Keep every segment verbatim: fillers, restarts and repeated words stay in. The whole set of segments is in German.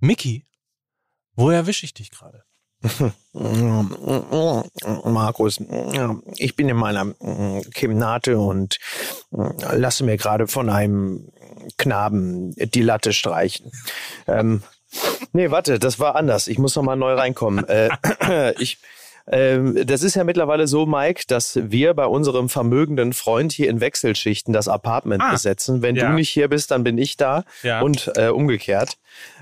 Micky, wo erwische ich dich gerade? Markus, ich bin in meiner Gymnate und lasse mir gerade von einem Knaben die Latte streichen. Ähm, nee, warte, das war anders. Ich muss nochmal neu reinkommen. Äh, ich... Das ist ja mittlerweile so, Mike, dass wir bei unserem vermögenden Freund hier in Wechselschichten das Apartment ah, besetzen. Wenn ja. du nicht hier bist, dann bin ich da ja. und äh, umgekehrt.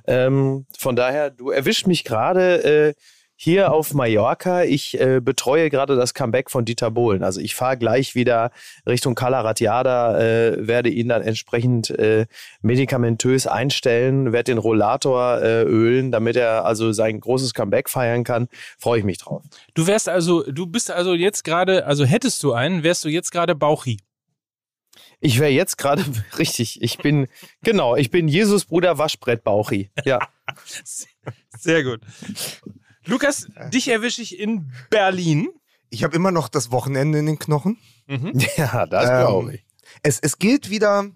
Ähm, von daher, du erwischst mich gerade äh, hier auf Mallorca. Ich äh, betreue gerade das Comeback von Dieter Bohlen. Also ich fahre gleich wieder Richtung Cala Ratjada, äh, werde ihn dann entsprechend äh, medikamentös einstellen, werde den Rollator äh, ölen, damit er also sein großes Comeback feiern kann. Freue ich mich drauf. Du wärst also, du bist also jetzt gerade, also hättest du einen, wärst du jetzt gerade Bauchi. Ich wäre jetzt gerade, richtig, ich bin, genau, ich bin Jesus Bruder Waschbrett Bauchi. Ja. Sehr gut. Lukas, dich erwische ich in Berlin. Ich habe immer noch das Wochenende in den Knochen. Mhm. Ja, das ähm, glaube ich. Es, es, gilt wieder,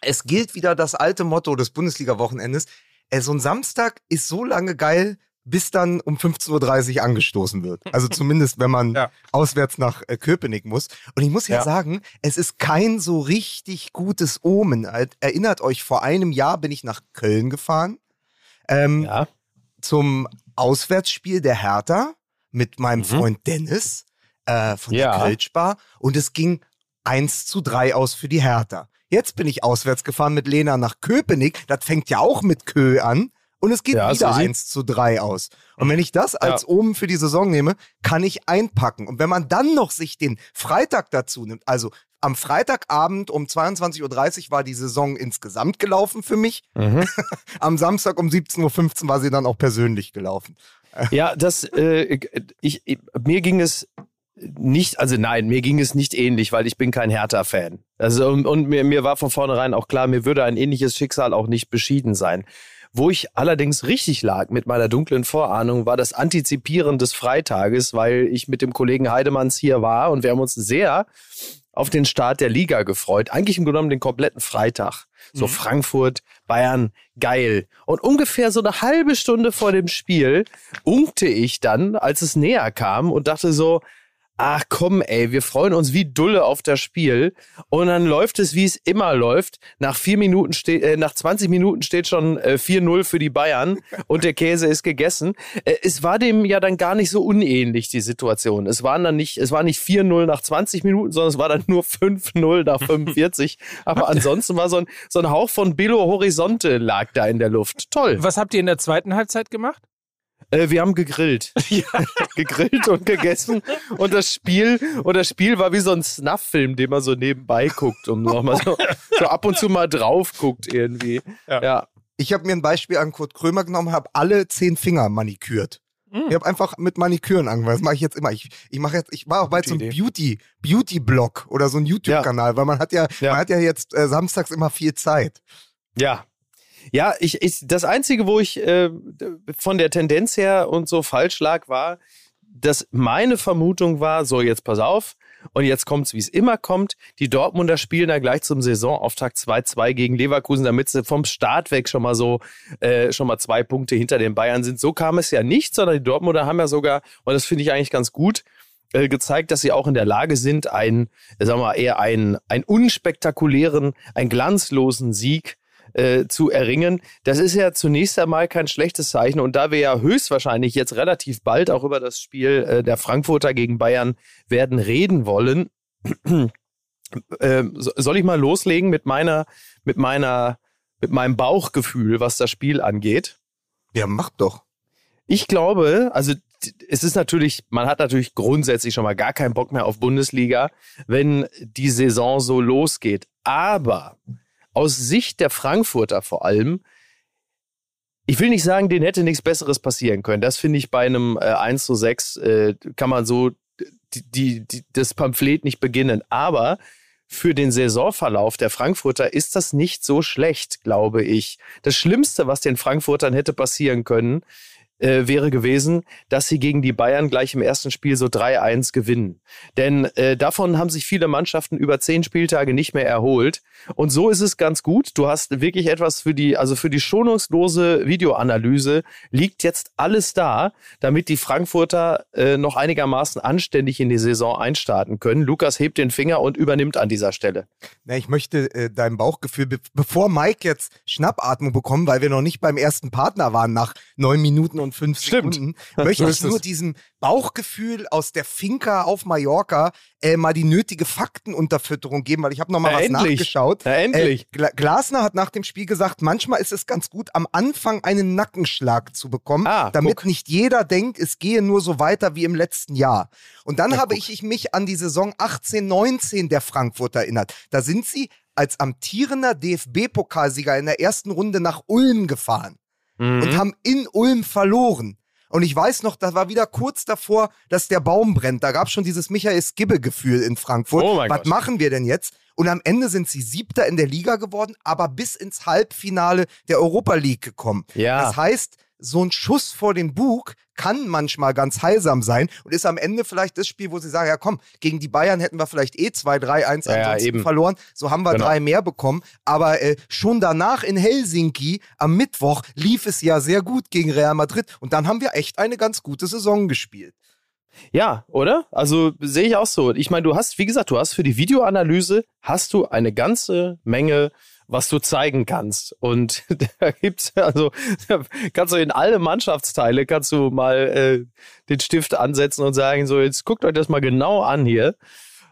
es gilt wieder das alte Motto des Bundesliga-Wochenendes. So ein Samstag ist so lange geil, bis dann um fünfzehn Uhr dreißig angestoßen wird. Also zumindest, wenn man ja. auswärts nach äh, Köpenick muss. Und ich muss ja, ja sagen, es ist kein so richtig gutes Omen. Erinnert euch, vor einem Jahr bin ich nach Köln gefahren. Ähm, ja. Zum Auswärtsspiel der Hertha mit meinem mhm. Freund Dennis äh, von ja. der Kölschbar und es ging eins zu drei aus für die Hertha. Jetzt bin ich auswärts gefahren mit Lena nach Köpenick, das fängt ja auch mit Kö an und es geht ja, wieder so eins zu drei aus. Und wenn ich das als ja. Omen für die Saison nehme, kann ich einpacken. Und wenn man dann noch sich den Freitag dazu nimmt, also am Freitagabend um zweiundzwanzig Uhr dreißig war die Saison insgesamt gelaufen für mich. Mhm. Am Samstag um siebzehn Uhr fünfzehn war sie dann auch persönlich gelaufen. Ja, das, äh, ich, ich, mir ging es nicht, also nein, mir ging es nicht ähnlich, weil ich bin kein Hertha-Fan. Also, und und mir, mir war von vornherein auch klar, mir würde ein ähnliches Schicksal auch nicht beschieden sein. Wo ich allerdings richtig lag mit meiner dunklen Vorahnung, war das Antizipieren des Freitages, weil ich mit dem Kollegen Heidemanns hier war und wir haben uns sehr auf den Start der Liga gefreut. Eigentlich im Grunde genommen den kompletten Freitag. So mhm. Frankfurt, Bayern, geil. Und ungefähr so eine halbe Stunde vor dem Spiel unkte ich dann, als es näher kam und dachte so, ach komm ey, wir freuen uns wie Dulle auf das Spiel. Und dann läuft es, wie es immer läuft. Nach vier Minuten steht, äh, nach zwanzig Minuten steht schon äh, vier null für die Bayern und der Käse ist gegessen. Äh, es war dem ja dann gar nicht so unähnlich, die Situation. Es waren dann nicht, es war nicht vier null nach zwanzig Minuten, sondern es war dann nur fünf null nach fünfundvierzig. Aber ansonsten war so ein, so ein Hauch von Belo Horizonte lag da in der Luft. Toll. Was habt ihr in der zweiten Halbzeit gemacht? Äh, wir haben gegrillt. Ja. Gegrillt und gegessen. Und das Spiel, und das Spiel war wie so ein Snuff-Film, den man so nebenbei guckt und nochmal so, so ab und zu mal drauf guckt irgendwie. Ja. Ja. Ich habe mir ein Beispiel an Kurt Krömer genommen, habe alle zehn Finger manikürt. Ich habe einfach mit Maniküren angefangen. Das mache ich jetzt immer. Ich, ich mache jetzt, ich war auch bei so einem Beauty, Beauty-Blog oder so einem YouTube-Kanal, ja. weil man hat ja, ja. man hat ja jetzt äh, samstags immer viel Zeit. Ja. Ja, ich, ich, das Einzige, wo ich äh, von der Tendenz her und so falsch lag, war, dass meine Vermutung war, so jetzt pass auf und jetzt kommt's, wie es immer kommt. Die Dortmunder spielen da gleich zum Saisonauftakt zwei zwei gegen Leverkusen, damit sie vom Start weg schon mal so äh, schon mal zwei Punkte hinter den Bayern sind. So kam es ja nicht, sondern die Dortmunder haben ja sogar, und das finde ich eigentlich ganz gut, gezeigt, dass sie auch in der Lage sind, einen, sagen wir mal, eher einen, einen unspektakulären, einen glanzlosen Sieg Äh, zu erringen. Das ist ja zunächst einmal kein schlechtes Zeichen. Und da wir ja höchstwahrscheinlich jetzt relativ bald auch über das Spiel äh, der Frankfurter gegen Bayern werden reden wollen, äh, soll ich mal loslegen mit meiner, mit meiner, mit meinem Bauchgefühl, was das Spiel angeht? Ja, macht doch. Ich glaube, also es ist natürlich, man hat natürlich grundsätzlich schon mal gar keinen Bock mehr auf Bundesliga, wenn die Saison so losgeht. Aber aus Sicht der Frankfurter vor allem, ich will nicht sagen, denen hätte nichts Besseres passieren können. Das finde ich bei einem äh, eins zu sechs, äh, kann man so die, die, die, das Pamphlet nicht beginnen. Aber für den Saisonverlauf der Frankfurter ist das nicht so schlecht, glaube ich. Das Schlimmste, was den Frankfurtern hätte passieren können, äh, wäre gewesen, dass sie gegen die Bayern gleich im ersten Spiel so drei eins gewinnen. Denn äh, davon haben sich viele Mannschaften über zehn Spieltage nicht mehr erholt. Und so ist es ganz gut. Du hast wirklich etwas für die, also für die schonungslose Videoanalyse liegt jetzt alles da, damit die Frankfurter äh, noch einigermaßen anständig in die Saison einstarten können. Lukas hebt den Finger und übernimmt an dieser Stelle. Na, ich möchte äh, dein Bauchgefühl, be- bevor Mike jetzt Schnappatmung bekommt, weil wir noch nicht beim ersten Partner waren nach neun Minuten und fünf Stimmt. Sekunden, möchte ich nur diesem Bauchgefühl aus der Finca auf Mallorca äh, mal die nötige Faktenunterfütterung geben, weil ich habe nochmal was endlich. nachgeschaut. Na, endlich. Äh, Glasner hat nach dem Spiel gesagt, manchmal ist es ganz gut, am Anfang einen Nackenschlag zu bekommen, ah, damit guck. nicht jeder denkt, es gehe nur so weiter wie im letzten Jahr. Und dann ja, habe ich, ich mich an die Saison achtzehn neunzehn der Frankfurter erinnert. Da sind sie als amtierender D F B-Pokalsieger in der ersten Runde nach Ulm gefahren mhm. und haben in Ulm verloren. Und ich weiß noch, da war wieder kurz davor, dass der Baum brennt. Da gab es schon dieses Michael-Skibbe-Gefühl in Frankfurt. Oh mein Was Gott. machen wir denn jetzt? Und am Ende sind sie Siebter in der Liga geworden, aber bis ins Halbfinale der Europa League gekommen. Ja. Das heißt, so ein Schuss vor den Bug kann manchmal ganz heilsam sein und ist am Ende vielleicht das Spiel, wo sie sagen, ja komm, gegen die Bayern hätten wir vielleicht eh zwei drei eins ja, ja, verloren, so haben wir genau. drei mehr bekommen, aber äh, schon danach in Helsinki am Mittwoch lief es ja sehr gut gegen Real Madrid und dann haben wir echt eine ganz gute Saison gespielt. Ja, oder? Also sehe ich auch so. Ich meine, du hast, wie gesagt, du hast für die Videoanalyse hast du eine ganze Menge, was du zeigen kannst. Und da gibt's, also da kannst du in alle Mannschaftsteile kannst du mal äh, den Stift ansetzen und sagen, so jetzt guckt euch das mal genau an hier.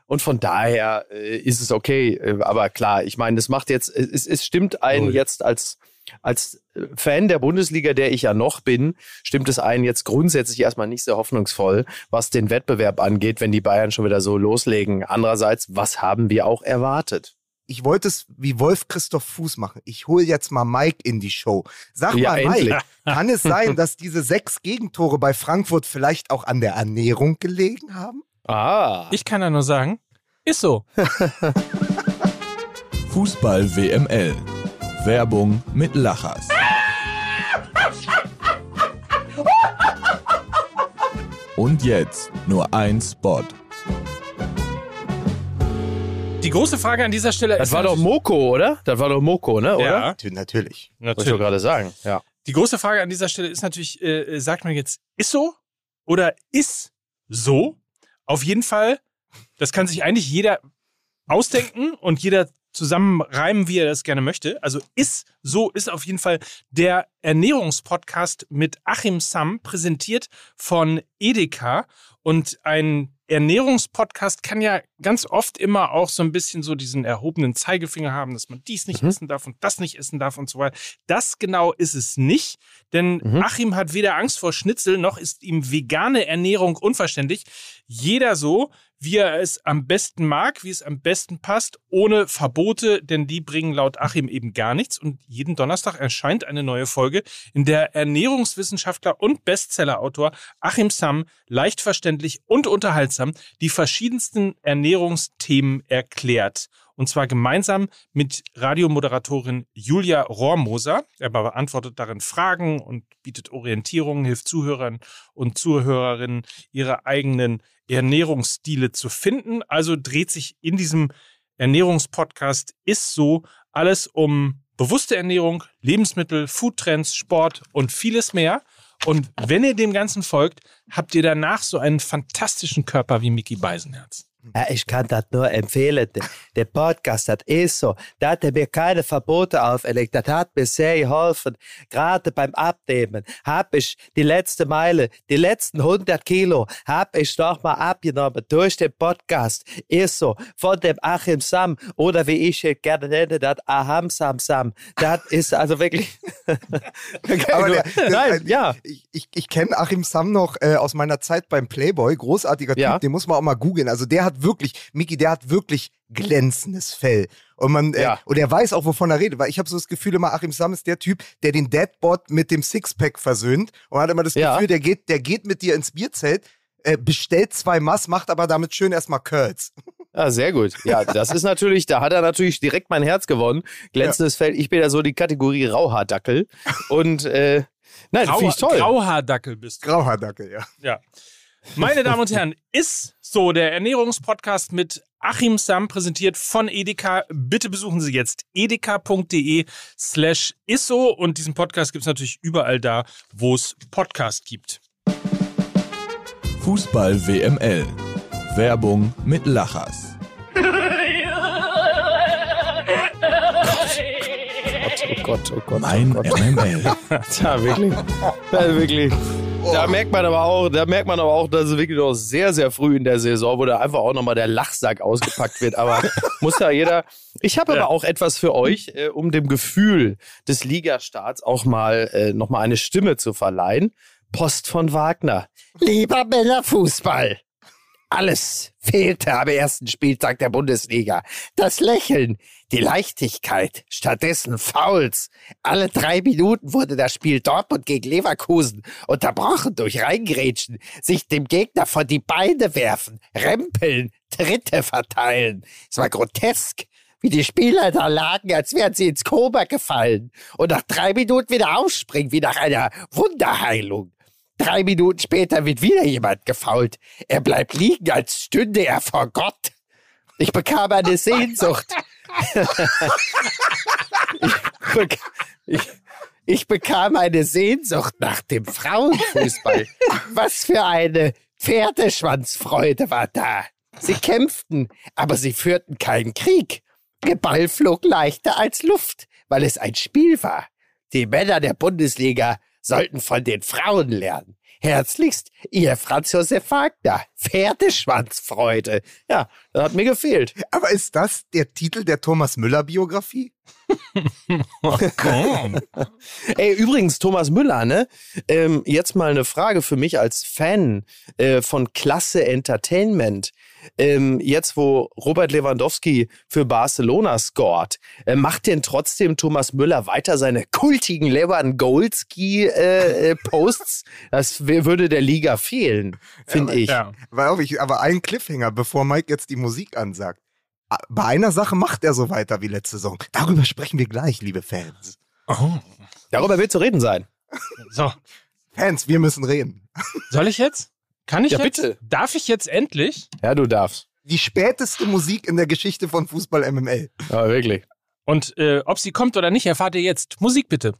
Und von daher äh, ist es okay. Aber klar, ich meine, das macht jetzt, es, es stimmt einen jetzt als Als Fan der Bundesliga, der ich ja noch bin, stimmt es einen jetzt grundsätzlich erstmal nicht sehr hoffnungsvoll, was den Wettbewerb angeht, wenn die Bayern schon wieder so loslegen. Andererseits, was haben wir auch erwartet? Ich wollte es wie Wolf Christoph Fuß machen. Ich hole jetzt mal Mike in die Show. Sag ja, mal, endlich. Mike, kann es sein, dass diese sechs Gegentore bei Frankfurt vielleicht auch an der Ernährung gelegen haben? Ah. Ich kann ja nur sagen, ist so. Fußball W M L. Werbung mit Lachers. Und jetzt nur ein Spot. Die große Frage an dieser Stelle das ist... Das war doch Moko, oder? Das war doch Moko, ne? Oder? Ja, natürlich. Natürlich. Wollte ich gerade sagen, ja. Die große Frage an dieser Stelle ist natürlich, äh, sagt man jetzt, ist so oder ist so? Auf jeden Fall, das kann sich eigentlich jeder ausdenken und jeder... zusammenreimen, wie er das gerne möchte. Also ist so, ist auf jeden Fall der Ernährungspodcast mit Achim Sam, präsentiert von Edeka. Und ein Ernährungspodcast kann ja ganz oft immer auch so ein bisschen so diesen erhobenen Zeigefinger haben, dass man dies nicht mhm. essen darf und das nicht essen darf und so weiter. Das genau ist es nicht, denn mhm. Achim hat weder Angst vor Schnitzel, noch ist ihm vegane Ernährung unverständlich. Jeder so, wie er es am besten mag, wie es am besten passt, ohne Verbote, denn die bringen laut Achim eben gar nichts. Und jeden Donnerstag erscheint eine neue Folge, in der Ernährungswissenschaftler und Bestsellerautor Achim Sam leicht verständlich und unterhaltsam die verschiedensten Ernährungsthemen erklärt. Und zwar gemeinsam mit Radiomoderatorin Julia Rohrmoser. Er beantwortet darin Fragen und bietet Orientierung, hilft Zuhörern und Zuhörerinnen, ihre eigenen Ernährungsstile zu finden. Also dreht sich in diesem Ernährungspodcast Ist so alles um bewusste Ernährung, Lebensmittel, Foodtrends, Sport und vieles mehr. Und wenn ihr dem Ganzen folgt, habt ihr danach so einen fantastischen Körper wie Micky Beisenherz. Ja, ich kann das nur empfehlen. Der Podcast, das ist so. Da hat er mir keine Verbote auferlegt. Das hat mir sehr geholfen. Gerade beim Abnehmen habe ich die letzte Meile, die letzten hundert Kilo habe ich nochmal abgenommen durch den Podcast. Ist so. Von dem Achim Sam oder wie ich ihn gerne nenne, das Aham Sam Sam. Das ist also wirklich... Aber der, das, Nein, ich ja. ich, ich, ich kenne Achim Sam noch äh, aus meiner Zeit beim Playboy. Großartiger Typ, ja. Den muss man auch mal googeln. Also der hat wirklich, Micky, der hat wirklich glänzendes Fell. Und, man, ja. äh, und er weiß auch, wovon er redet, weil ich habe so das Gefühl immer, Achim Sam ist der Typ, der den Deadbot mit dem Sixpack versöhnt und hat immer das ja. Gefühl, der geht, der geht mit dir ins Bierzelt, äh, bestellt zwei Mass, macht aber damit schön erstmal Curls. Ja, sehr gut. Ja, das ist natürlich, da hat er natürlich direkt mein Herz gewonnen. Glänzendes ja. Fell, ich bin ja so die Kategorie Rauhaardackel und äh, Nein, Grau, ich toll. Grauhaardackel bist du. Grauhaardackel, ja. Ja. Meine Damen und Herren, ist so der Ernährungspodcast mit Achim Sam, präsentiert von Edeka. Bitte besuchen Sie jetzt edeka.de slash isso. Und diesen Podcast gibt es natürlich überall da, wo es Podcast gibt. Fußball W M L. Werbung mit Lachers. Oh Gott, oh Gott. Mein oh Gott. M M L. Da wirklich. Da wirklich. Da merkt man aber auch, da merkt man aber auch, dass es wirklich noch sehr, sehr früh in der Saison, wo da einfach auch nochmal der Lachsack ausgepackt wird. Aber muss ja jeder. Ich habe ja. aber auch etwas für euch, äh, um dem Gefühl des Ligastarts auch mal äh, nochmal eine Stimme zu verleihen. Post von Wagner. Lieber Männer Fußball. Alles fehlte am ersten Spieltag der Bundesliga. Das Lächeln, die Leichtigkeit, stattdessen Fouls. Alle drei Minuten wurde das Spiel Dortmund gegen Leverkusen unterbrochen durch Reingrätschen, sich dem Gegner vor die Beine werfen, rempeln, Tritte verteilen. Es war grotesk, wie die Spieler da lagen, als wären sie ins Koma gefallen und nach drei Minuten wieder aufspringen, wie nach einer Wunderheilung. Drei Minuten später wird wieder jemand gefoult. Er bleibt liegen, als stünde er vor Gott. Ich bekam eine Sehnsucht. ich, bek- ich, ich bekam eine Sehnsucht nach dem Frauenfußball. Was für eine Pferdeschwanzfreude war da. Sie kämpften, aber sie führten keinen Krieg. Der Ball flog leichter als Luft, weil es ein Spiel war. Die Männer der Bundesliga sollten von den Frauen lernen. Herzlichst, ihr Franz Josef Wagner. Pferdeschwanzfreude. Ja, das hat mir gefehlt. Aber ist das der Titel der Thomas Müller Biografie? Oh Gott. Ey, übrigens, Thomas Müller, ne? Ähm, jetzt mal eine Frage für mich als Fan äh, von Klasse Entertainment. Ähm, jetzt, wo Robert Lewandowski für Barcelona scored, äh, macht denn trotzdem Thomas Müller weiter seine kultigen Lewandowski-Posts? Äh, äh, das w- würde der Liga fehlen, finde ja, ich. Ja. Aber ein Cliffhanger, bevor Mike jetzt die Musik ansagt. Bei einer Sache macht er so weiter wie letzte Saison. Darüber sprechen wir gleich, liebe Fans. Oh. Darüber wird zu reden sein. So. Fans, wir müssen reden. Soll ich jetzt? Kann ich ja, jetzt? Bitte. Darf ich jetzt endlich? Ja, du darfst. Die späteste Musik in der Geschichte von Fußball M M L. Ja, wirklich. Und äh, ob sie kommt oder nicht, erfahrt ihr jetzt. Musik bitte.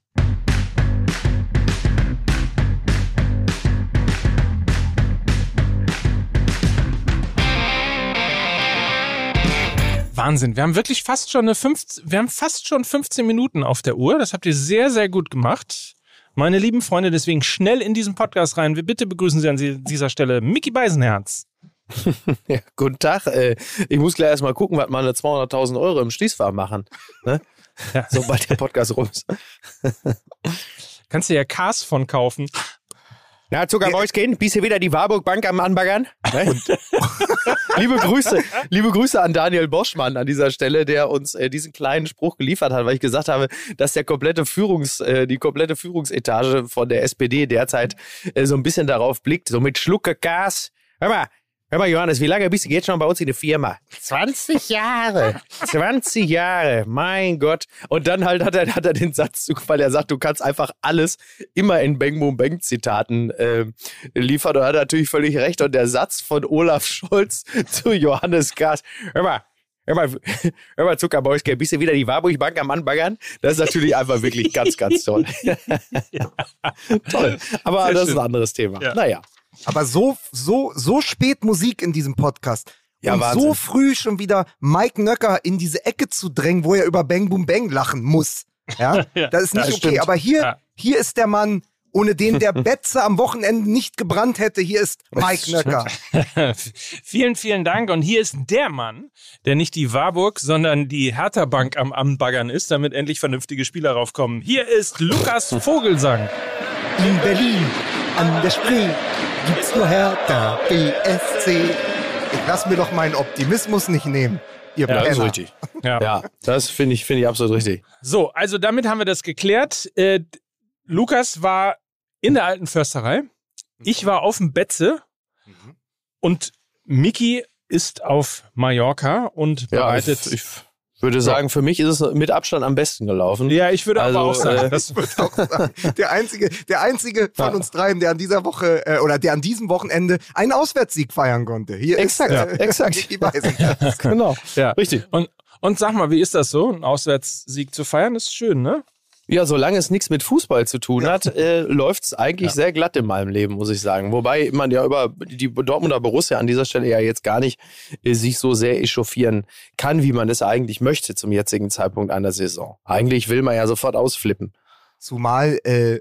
Wahnsinn. Wir haben wirklich fast schon eine fünfzehn, wir haben fast schon fünfzehn Minuten auf der Uhr. Das habt ihr sehr, sehr gut gemacht. Meine lieben Freunde, deswegen schnell in diesen Podcast rein. Wir bitte begrüßen Sie an dieser Stelle Micky Beisenherz. Ja, guten Tag. Äh, ich muss gleich erstmal gucken, was meine zweihunderttausend Euro im Schließfach machen. Ne? Ja. Sobald der Podcast rum ist. Kannst du ja Cars von kaufen. Na, Zucker, bei euch gehen, bist du wieder die Warburg-Bank am Anbaggern? Ne? liebe Grüße, liebe Grüße an Daniel Boschmann an dieser Stelle, der uns äh, diesen kleinen Spruch geliefert hat, weil ich gesagt habe, dass der komplette Führungs, äh, die komplette Führungsetage von der S P D derzeit äh, so ein bisschen darauf blickt, so mit Schlucke Gas. Hör mal, hör mal, Johannes, wie lange bist du jetzt schon bei uns in der Firma? zwanzig Jahre. zwanzig Jahre, mein Gott. Und dann halt hat er, hat er den Satz, weil er sagt, du kannst einfach alles immer in Bang-Boom-Bang-Zitaten äh, liefern. Und er hat natürlich völlig recht. Und der Satz von Olaf Scholz zu Johannes Gas. Hör mal, hör mal, hör mal Zuckerbäuschke, bist du wieder die Warburg-Bank am Anbaggern? Das ist natürlich einfach wirklich ganz, ganz toll. Ja. Toll. Aber sehr das schön. Ist ein anderes Thema. Ja. Naja. Aber so, so, so spät Musik in diesem Podcast. Ja, und Wahnsinn. So früh schon wieder Mike Nöcker in diese Ecke zu drängen, wo er über Bang Boom Bang lachen muss. Ja, ja das ist nicht das okay. Stimmt. Aber hier, ja. hier ist der Mann, ohne den der Betze am Wochenende nicht gebrannt hätte. Hier ist Mike Nöcker. Vielen, vielen Dank. Und hier ist der Mann, der nicht die Warburg, sondern die Hertha Bank am Anbaggern ist, damit endlich vernünftige Spieler raufkommen. Hier ist Lukas Vogelsang. In Berlin, an der Spree. Gibt's nur Hertha B S C. Ich lass mir doch meinen Optimismus nicht nehmen. Ihr ja, das ist richtig. Ja, ja das finde ich, find ich absolut richtig. So, also damit haben wir das geklärt. Äh, Lukas war in der alten Försterei. Ich war auf dem Betze. Mhm. Und Micky ist auf Mallorca und bereitet ja, ich, ich, würde sagen, für mich ist es mit Abstand am besten gelaufen. Ja, ich würde also, aber auch sagen, äh, das würde auch sagen. Der einzige, der einzige von ja. uns dreien, der an dieser Woche äh, oder der an diesem Wochenende einen Auswärtssieg feiern konnte. Hier exakt, ist, äh, ja, exakt. Die Weißen. Genau, ja. Richtig. Und, und sag mal, wie ist das so, einen Auswärtssieg zu feiern? Ist schön, ne? Ja, solange es nichts mit Fußball zu tun hat, äh, läuft es eigentlich ja. sehr glatt in meinem Leben, muss ich sagen. Wobei man ja über die Dortmunder Borussia an dieser Stelle ja jetzt gar nicht äh, sich so sehr echauffieren kann, wie man es eigentlich möchte zum jetzigen Zeitpunkt einer Saison. Eigentlich will man ja sofort ausflippen. Zumal, äh,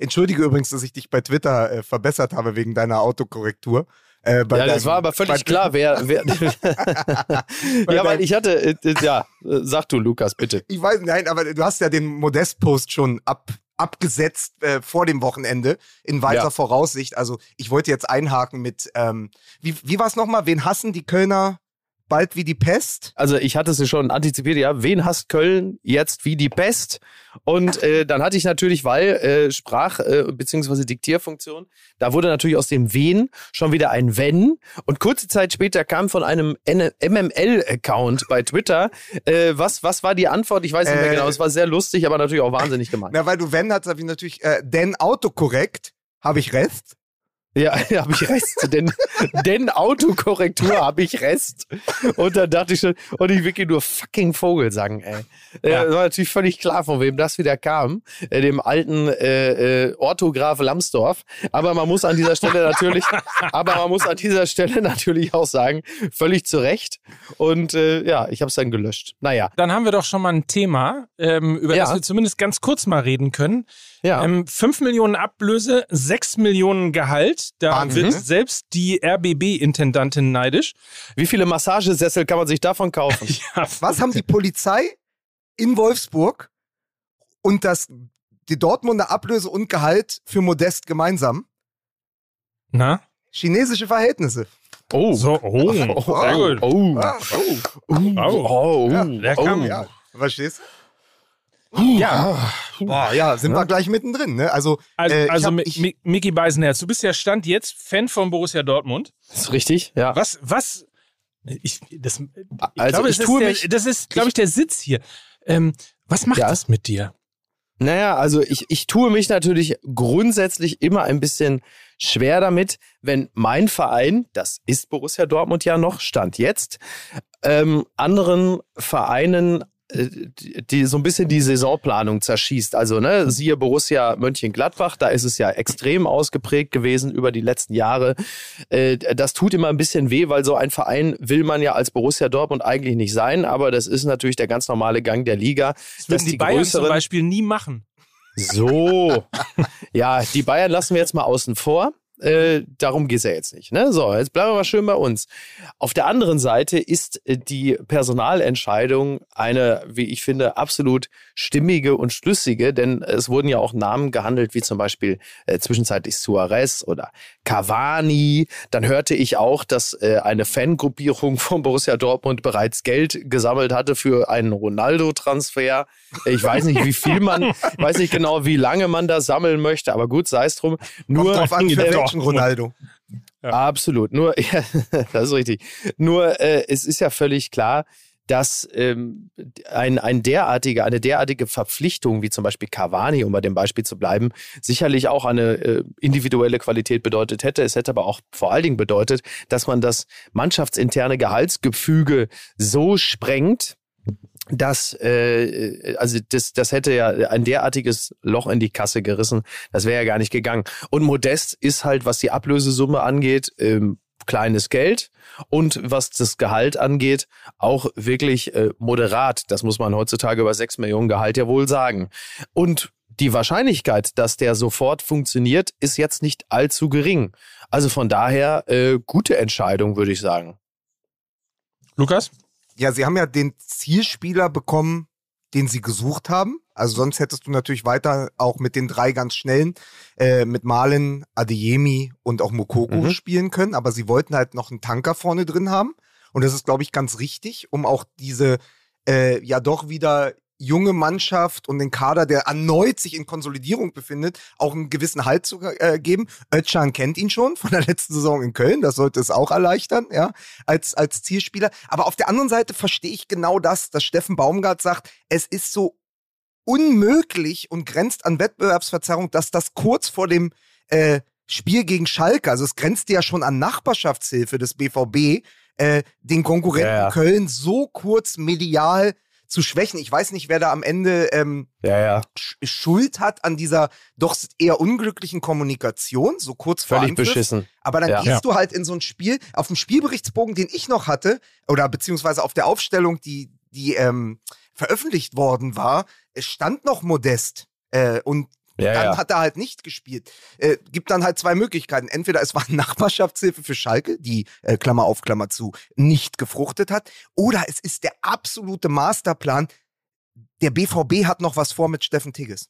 entschuldige übrigens, dass ich dich bei Twitter äh, verbessert habe wegen deiner Autokorrektur. Äh, ja, deinem, das war aber völlig klar, wer... wer ja, weil ich hatte... Äh, äh, ja, äh, sag du, Lukas, bitte. Ich weiß, nein, aber du hast ja den Modest-Post schon ab, abgesetzt äh, vor dem Wochenende in weiter ja. Voraussicht. Also ich wollte jetzt einhaken mit... Ähm, wie wie war es nochmal? Wen hassen die Kölner bald wie die Pest? Also ich hatte es schon antizipiert, ja. Wen hasst Köln jetzt wie die Pest? Und äh, dann hatte ich natürlich, weil äh, Sprach- äh, bzw. Diktierfunktion, da wurde natürlich aus dem Wen schon wieder ein Wenn. Und kurze Zeit später kam von einem M M L-Account bei Twitter, äh, was, was war die Antwort? Ich weiß nicht mehr äh, genau, es war sehr lustig, aber natürlich auch wahnsinnig gemeint. Na, weil du Wenn hattest, habe ich natürlich, äh, denn autokorrekt, habe ich Rest? Ja, habe ich Rest, denn, denn Autokorrektur habe ich Rest. Und dann dachte ich schon, und ich wirklich nur fucking Vogelsang, ey. Ja. Äh, war natürlich völlig klar, von wem das wieder kam, äh, dem alten äh, äh, Orthograf Lambsdorff. Aber man muss an dieser Stelle natürlich, aber man muss an dieser Stelle natürlich auch sagen, völlig zu Recht. Und äh, ja, ich habe es dann gelöscht. Naja. Dann haben wir doch schon mal ein Thema, ähm, über ja. das wir zumindest ganz kurz mal reden können. Ja. Ähm, fünf Millionen Ablöse, sechs Millionen Gehalt. Da Wahnsinn. Wird selbst die R B B-Intendantin neidisch. Wie viele Massagesessel kann man sich davon kaufen? ja. Was haben die Polizei in Wolfsburg und das, die Dortmunder Ablöse und Gehalt für Modest gemeinsam? Na? Chinesische Verhältnisse. Oh. So, oh. Oh. Sehr gut. Oh. Oh. Oh. Oh. Oh. Ja. Oh. Ja. Verstehst du? Uh, ja, uh, Boah, ja, sind ja. wir gleich mittendrin. Ne? Also, also, äh, also Micky Beisenherz, du bist ja Stand jetzt Fan von Borussia Dortmund. Das ist richtig, ja. Was, was, ich, das, ich also glaube, ich das, tue ist mich, der, das ist, glaube ich, der Sitz hier. Ähm, was macht ja. das mit dir? Naja, also ich, ich tue mich natürlich grundsätzlich immer ein bisschen schwer damit, wenn mein Verein, das ist Borussia Dortmund ja noch, Stand jetzt, ähm, anderen Vereinen die so ein bisschen die Saisonplanung zerschießt. Also, ne, siehe Borussia Mönchengladbach, da ist es ja extrem ausgeprägt gewesen über die letzten Jahre. Das tut immer ein bisschen weh, weil so ein Verein will man ja als Borussia Dortmund eigentlich nicht sein, aber das ist natürlich der ganz normale Gang der Liga. Das würden die, die Bayern zum Beispiel nie machen. So. Ja, die Bayern lassen wir jetzt mal außen vor. Äh, darum geht es ja jetzt nicht. Ne? So, jetzt bleiben wir mal schön bei uns. Auf der anderen Seite ist äh, die Personalentscheidung eine, wie ich finde, absolut stimmige und schlüssige, denn es wurden ja auch Namen gehandelt, wie zum Beispiel äh, zwischenzeitlich Suarez oder Cavani. Dann hörte ich auch, dass äh, eine Fangruppierung von Borussia Dortmund bereits Geld gesammelt hatte für einen Ronaldo-Transfer. Ich weiß nicht, wie viel man, weiß nicht genau, wie lange man da sammeln möchte, aber gut, sei es drum. Nur Ronaldo. Ja. Absolut. Nur, ja, das ist richtig. Nur, äh, es ist ja völlig klar, dass ähm, ein, ein derartige, eine derartige Verpflichtung, wie zum Beispiel Cavani, um bei dem Beispiel zu bleiben, sicherlich auch eine äh, individuelle Qualität bedeutet hätte. Es hätte aber auch vor allen Dingen bedeutet, dass man das mannschaftsinterne Gehaltsgefüge so sprengt, Das, äh, also das, das hätte ja ein derartiges Loch in die Kasse gerissen. Das wäre ja gar nicht gegangen. Und Modest ist halt, was die Ablösesumme angeht, ähm, kleines Geld. Und was das Gehalt angeht, auch wirklich äh, moderat. Das muss man heutzutage über sechs Millionen Gehalt ja wohl sagen. Und die Wahrscheinlichkeit, dass der sofort funktioniert, ist jetzt nicht allzu gering. Also von daher äh, gute Entscheidung, würde ich sagen. Lukas? Ja, sie haben ja den Zielspieler bekommen, den sie gesucht haben. Also sonst hättest du natürlich weiter auch mit den drei ganz Schnellen, äh, mit Malen, Adeyemi und auch Mukoko mhm. spielen können. Aber sie wollten halt noch einen Tanker vorne drin haben. Und das ist, glaube ich, ganz richtig, um auch diese, äh, ja doch wieder junge Mannschaft und den Kader, der erneut sich in Konsolidierung befindet, auch einen gewissen Halt zu äh, geben. Özcan kennt ihn schon von der letzten Saison in Köln, das sollte es auch erleichtern, ja, als, als Zielspieler. Aber auf der anderen Seite verstehe ich genau das, dass Steffen Baumgart sagt, es ist so unmöglich und grenzt an Wettbewerbsverzerrung, dass das kurz vor dem äh, Spiel gegen Schalke, also es grenzte ja schon an Nachbarschaftshilfe des B V B, äh, den Konkurrenten ja, ja. Köln so kurz medial zu schwächen. Ich weiß nicht, wer da am Ende ähm, ja, ja. Schuld hat an dieser doch eher unglücklichen Kommunikation, so kurz vor Völlig Anpfiff. Beschissen. Aber dann ja. gehst ja. du halt in so ein Spiel, auf dem Spielberichtsbogen, den ich noch hatte, oder beziehungsweise auf der Aufstellung, die, die ähm, veröffentlicht worden war, es stand noch Modest äh, und Ja, dann ja. hat er halt nicht gespielt. Äh, gibt dann halt zwei Möglichkeiten. Entweder es war Nachbarschaftshilfe für Schalke, die, äh, Klammer auf, Klammer zu, nicht gefruchtet hat. Oder es ist der absolute Masterplan. Der B V B hat noch was vor mit Steffen Tigges.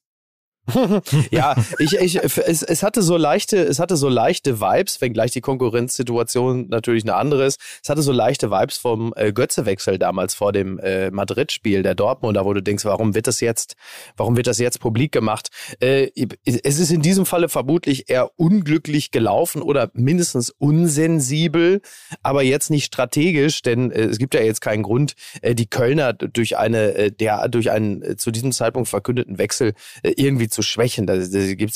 ja, ich, ich, es, es, hatte so leichte, es hatte so leichte Vibes, wenngleich die Konkurrenzsituation natürlich eine andere ist. Es hatte so leichte Vibes vom äh, Götze-Wechsel damals vor dem äh, Madrid-Spiel der Dortmunder, wo du denkst, warum wird das jetzt, warum wird das jetzt publik gemacht? Äh, es ist in diesem Falle vermutlich eher unglücklich gelaufen oder mindestens unsensibel, aber jetzt nicht strategisch, denn äh, es gibt ja jetzt keinen Grund, äh, die Kölner durch, eine, äh, der, durch einen äh, zu diesem Zeitpunkt verkündeten Wechsel äh, irgendwie zu schwächen. Da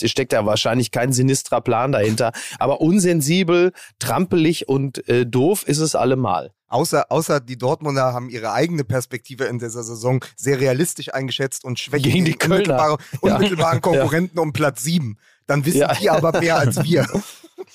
steckt ja wahrscheinlich kein sinistrer Plan dahinter. Aber unsensibel, trampelig und äh, doof ist es allemal. Außer, außer die Dortmunder haben ihre eigene Perspektive in dieser Saison sehr realistisch eingeschätzt und schwächen gegen die unmittelbare, unmittelbaren ja. Konkurrenten ja. um Platz sieben. Dann wissen ja. die aber mehr als wir.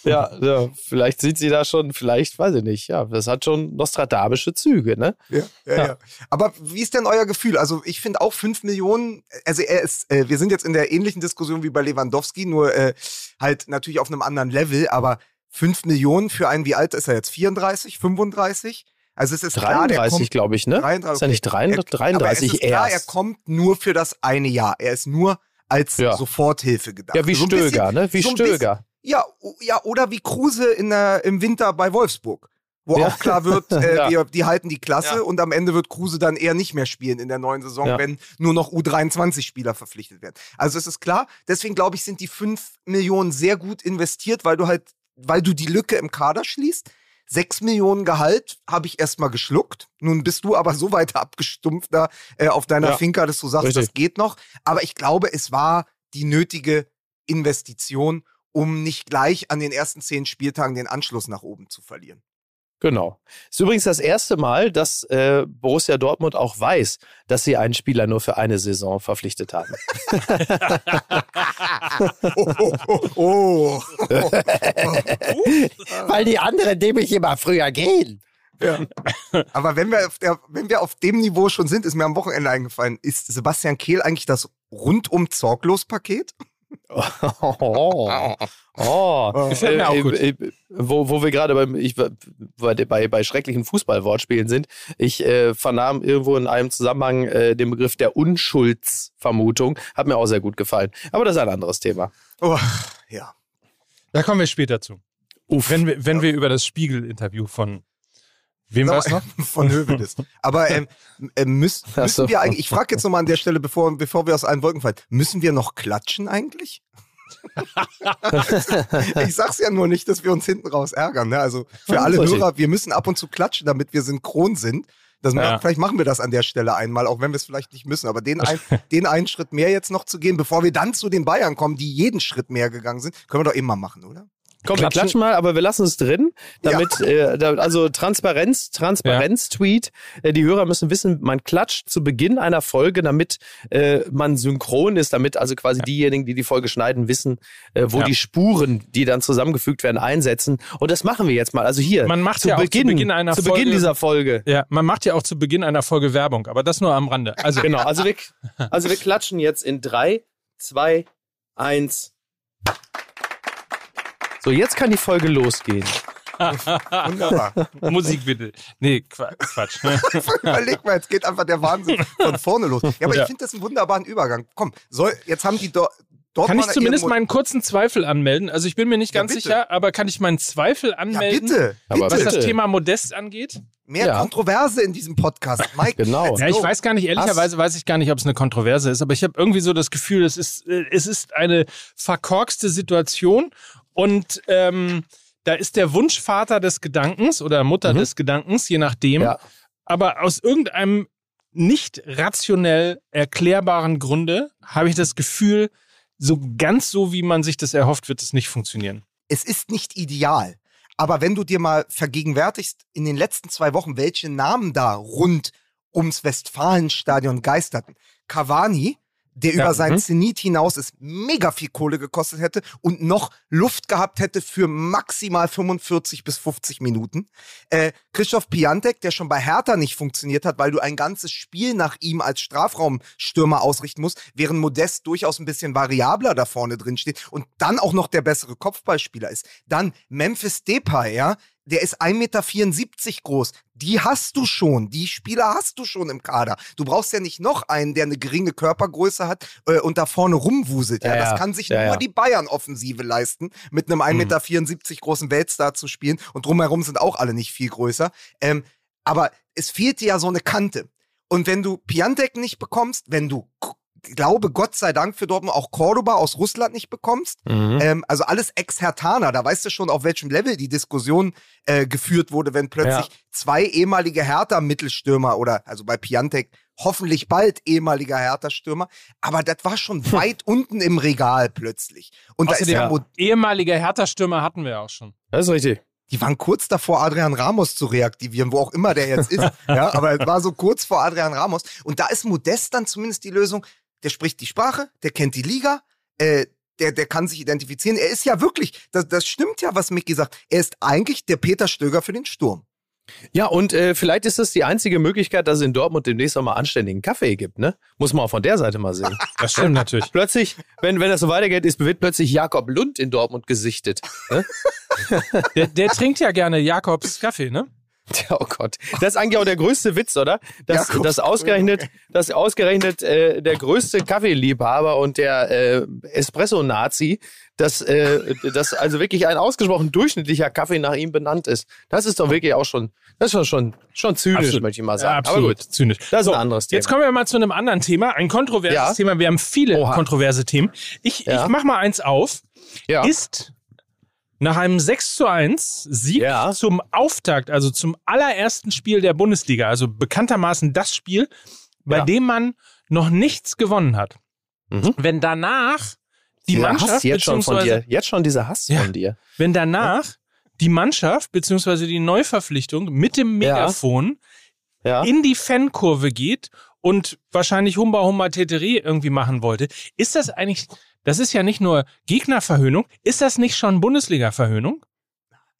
Ja, ja, vielleicht sind sie da schon, vielleicht, weiß ich nicht, ja, das hat schon nostradamische Züge, ne? Ja, ja, ja. ja. Aber wie ist denn euer Gefühl? Also ich finde auch fünf Millionen, also er ist, äh, wir sind jetzt in der ähnlichen Diskussion wie bei Lewandowski, nur äh, halt natürlich auf einem anderen Level, aber fünf Millionen für einen, wie alt ist er jetzt? vierunddreißig, fünfunddreißig? Also es ist dreiunddreißig, glaube ich, ne? dreiunddreißig, okay. Ist ja nicht dreiunddreißig, er, klar, er kommt nur für das eine Jahr, er ist nur als ja. Soforthilfe gedacht. Ja, wie so Stöger, bisschen, ne? Wie so Stöger. Ja, ja, oder wie Kruse in der, im Winter bei Wolfsburg, wo ja. auch klar wird, äh, ja. wir, die halten die Klasse ja. und am Ende wird Kruse dann eher nicht mehr spielen in der neuen Saison, ja. wenn nur noch U dreiundzwanzig-Spieler verpflichtet werden. Also es ist klar, deswegen glaube ich, sind die fünf Millionen sehr gut investiert, weil du halt, weil du die Lücke im Kader schließt. sechs Millionen Gehalt habe ich erstmal geschluckt. Nun bist du aber so weit abgestumpft da äh, auf deiner ja. Finca, dass du sagst, Richtig. Das geht noch. Aber ich glaube, es war die nötige Investition, um nicht gleich an den ersten zehn Spieltagen den Anschluss nach oben zu verlieren. Genau. Ist übrigens das erste Mal, dass äh, Borussia Dortmund auch weiß, dass sie einen Spieler nur für eine Saison verpflichtet haben. oh, oh, oh, oh. Oh, oh. Weil die anderen nämlich immer früher gehen. Ja. Aber wenn wir, auf der, wenn wir auf dem Niveau schon sind, ist mir am Wochenende eingefallen, ist Sebastian Kehl eigentlich das Rundum-Sorglos-Paket? Oh, oh. Äh, äh, äh, wo, wo wir gerade beim ich, bei, bei, bei schrecklichen Fußballwortspielen sind, ich äh, vernahm irgendwo in einem Zusammenhang äh, den Begriff der Unschuldsvermutung, hat mir auch sehr gut gefallen, aber das ist ein anderes Thema. Oh, ja. Da kommen wir später zu. Uff, wenn wir, wenn ja. wir über das Spiegel-Interview von Wem war es noch? Von Hövedes. Aber ähm, äh, müssen, müssen so. wir eigentlich, ich frage jetzt nochmal an der Stelle, bevor, bevor wir aus allen Wolken fallen, müssen wir noch klatschen eigentlich? Ich sag's ja nur nicht, dass wir uns hinten raus ärgern. Ne? Also für alle Hörer, wir müssen ab und zu klatschen, damit wir synchron sind. Das, ja. Vielleicht machen wir das an der Stelle einmal, auch wenn wir es vielleicht nicht müssen. Aber den, ein, den einen Schritt mehr jetzt noch zu gehen, bevor wir dann zu den Bayern kommen, die jeden Schritt mehr gegangen sind, können wir doch immer machen, oder? Komm, klatschen. Wir klatschen mal, aber wir lassen es drin, damit, ja. äh, damit also Transparenz, Transparenz-Tweet. Ja. Die Hörer müssen wissen, man klatscht zu Beginn einer Folge, damit äh, man synchron ist, damit also quasi ja. diejenigen, die die Folge schneiden, wissen, äh, wo ja. die Spuren, die dann zusammengefügt werden, einsetzen. Und das machen wir jetzt mal. Also hier, man macht zu, ja Beginn, zu Beginn einer zu Folge, Beginn dieser Folge. Ja, man macht ja auch zu Beginn einer Folge Werbung, aber das nur am Rande. Also genau. Also wir, also wir klatschen jetzt in drei, zwei, eins. So, jetzt kann die Folge losgehen. Wunderbar. Musik bitte. Nee, Quatsch. Überleg mal, jetzt geht einfach der Wahnsinn von vorne los. Ja, aber ja. ich finde das einen wunderbaren Übergang. Komm, soll, jetzt haben die Do- Dortmund kann ich zumindest irgendwo meinen kurzen Zweifel anmelden? Also ich bin mir nicht ganz ja, sicher, aber kann ich meinen Zweifel anmelden, ja, bitte, bitte. was das Thema Modest angeht? Mehr ja. Kontroverse in diesem Podcast, Mike. Genau. Ja, ich weiß gar nicht, ehrlicherweise weiß ich gar nicht, ob es eine Kontroverse ist, aber ich habe irgendwie so das Gefühl, es ist, es ist eine verkorkste Situation und ähm, da ist der Wunschvater des Gedankens oder Mutter mhm. des Gedankens, je nachdem, ja. aber aus irgendeinem nicht rationell erklärbaren Grunde habe ich das Gefühl, so ganz so, wie man sich das erhofft, wird es nicht funktionieren. Es ist nicht ideal. Aber wenn du dir mal vergegenwärtigst, in den letzten zwei Wochen, welche Namen da rund ums Westfalenstadion geisterten. Cavani, der ja, über seinen Zenit hinaus ist, mega viel Kohle gekostet hätte und noch Luft gehabt hätte für maximal fünfundvierzig bis fünfzig Minuten. Äh, Christoph Piantek, der schon bei Hertha nicht funktioniert hat, weil du ein ganzes Spiel nach ihm als Strafraumstürmer ausrichten musst, während Modest durchaus ein bisschen variabler da vorne drin steht und dann auch noch der bessere Kopfballspieler ist. Dann Memphis Depay, ja, der ist ein Meter vierundsiebzig groß. Die hast du schon. Die Spieler hast du schon im Kader. Du brauchst ja nicht noch einen, der eine geringe Körpergröße hat äh, und da vorne rumwuselt. Ja, ja, das kann sich ja, nur ja. die Bayern-Offensive leisten, mit einem ein Meter vierundsiebzig großen Weltstar zu spielen. Und drumherum sind auch alle nicht viel größer. Ähm, aber es fehlt dir ja so eine Kante. Und wenn du Piantek nicht bekommst, wenn du... Ich glaube, Gott sei Dank für Dortmund auch Cordoba aus Russland nicht bekommst. Mhm. Ähm, also alles Ex-Hertaner. Da weißt du schon, auf welchem Level die Diskussion äh, geführt wurde, wenn plötzlich ja. zwei ehemalige Hertha-Mittelstürmer oder, also bei Piantek, hoffentlich bald ehemaliger Hertha-Stürmer. Aber das war schon weit unten im Regal plötzlich. Und da ist ja Mod- ehemaliger Hertha-Stürmer hatten wir auch schon. Das ist richtig. Die waren kurz davor, Adrian Ramos zu reaktivieren, wo auch immer der jetzt ist. ja, aber es war so kurz vor Adrian Ramos. Und da ist Modest dann zumindest die Lösung. Der spricht die Sprache, der kennt die Liga, äh, der, der kann sich identifizieren. Er ist ja wirklich, das, das stimmt ja, was Micky sagt, er ist eigentlich der Peter Stöger für den Sturm. Ja, und äh, vielleicht ist das die einzige Möglichkeit, dass es in Dortmund demnächst auch mal anständigen Kaffee gibt, ne? Muss man auch von der Seite mal sehen. Das stimmt natürlich. Plötzlich, wenn, wenn das so weitergeht, ist wird plötzlich Jakob Lund in Dortmund gesichtet. Ne? der, der trinkt ja gerne Jakobs Kaffee, ne? Tja, oh Gott. Das ist eigentlich auch der größte Witz, oder? Dass, ja, dass ausgerechnet, dass ausgerechnet äh, der größte Kaffeeliebhaber und der äh, Espresso-Nazi, dass, äh, dass also wirklich ein ausgesprochen durchschnittlicher Kaffee nach ihm benannt ist. Das ist doch wirklich auch schon, das ist schon, schon zynisch, absolut. Möchte ich mal sagen. Ja, absolut. Aber gut, zynisch. Das ist so, ein anderes Thema. Jetzt kommen wir mal zu einem anderen Thema, ein kontroverses ja. Thema. Wir haben viele Oha. kontroverse Themen. Ich, ja. ich mach mal eins auf. Ja. Ist... Nach einem sechs zu eins Sieg ja. zum Auftakt, also zum allerersten Spiel der Bundesliga, also bekanntermaßen das Spiel, bei ja. dem man noch nichts gewonnen hat. Mhm. Wenn danach die dieser Mannschaft... Hass jetzt schon von dir. Jetzt schon dieser Hass ja, von dir. Wenn danach ja. die Mannschaft bzw. die Neuverpflichtung mit dem Megafon ja. Ja. in die Fankurve geht und wahrscheinlich Humba Humba Teteri irgendwie machen wollte, ist das eigentlich... Das ist ja nicht nur Gegnerverhöhnung. Ist das nicht schon Bundesliga-Verhöhnung?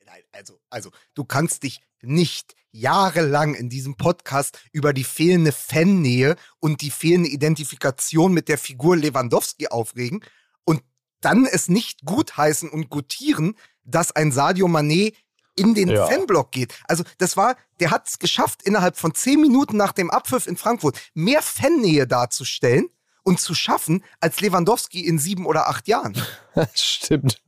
Nein, also, also du kannst dich nicht jahrelang in diesem Podcast über die fehlende Fannähe und die fehlende Identifikation mit der Figur Lewandowski aufregen und dann es nicht gutheißen und gutieren, dass ein Sadio Mané in den ja. Fanblock geht. Also das war, der hat es geschafft, innerhalb von zehn Minuten nach dem Abpfiff in Frankfurt mehr Fannähe darzustellen und zu schaffen als Lewandowski in sieben oder acht Jahren. Stimmt.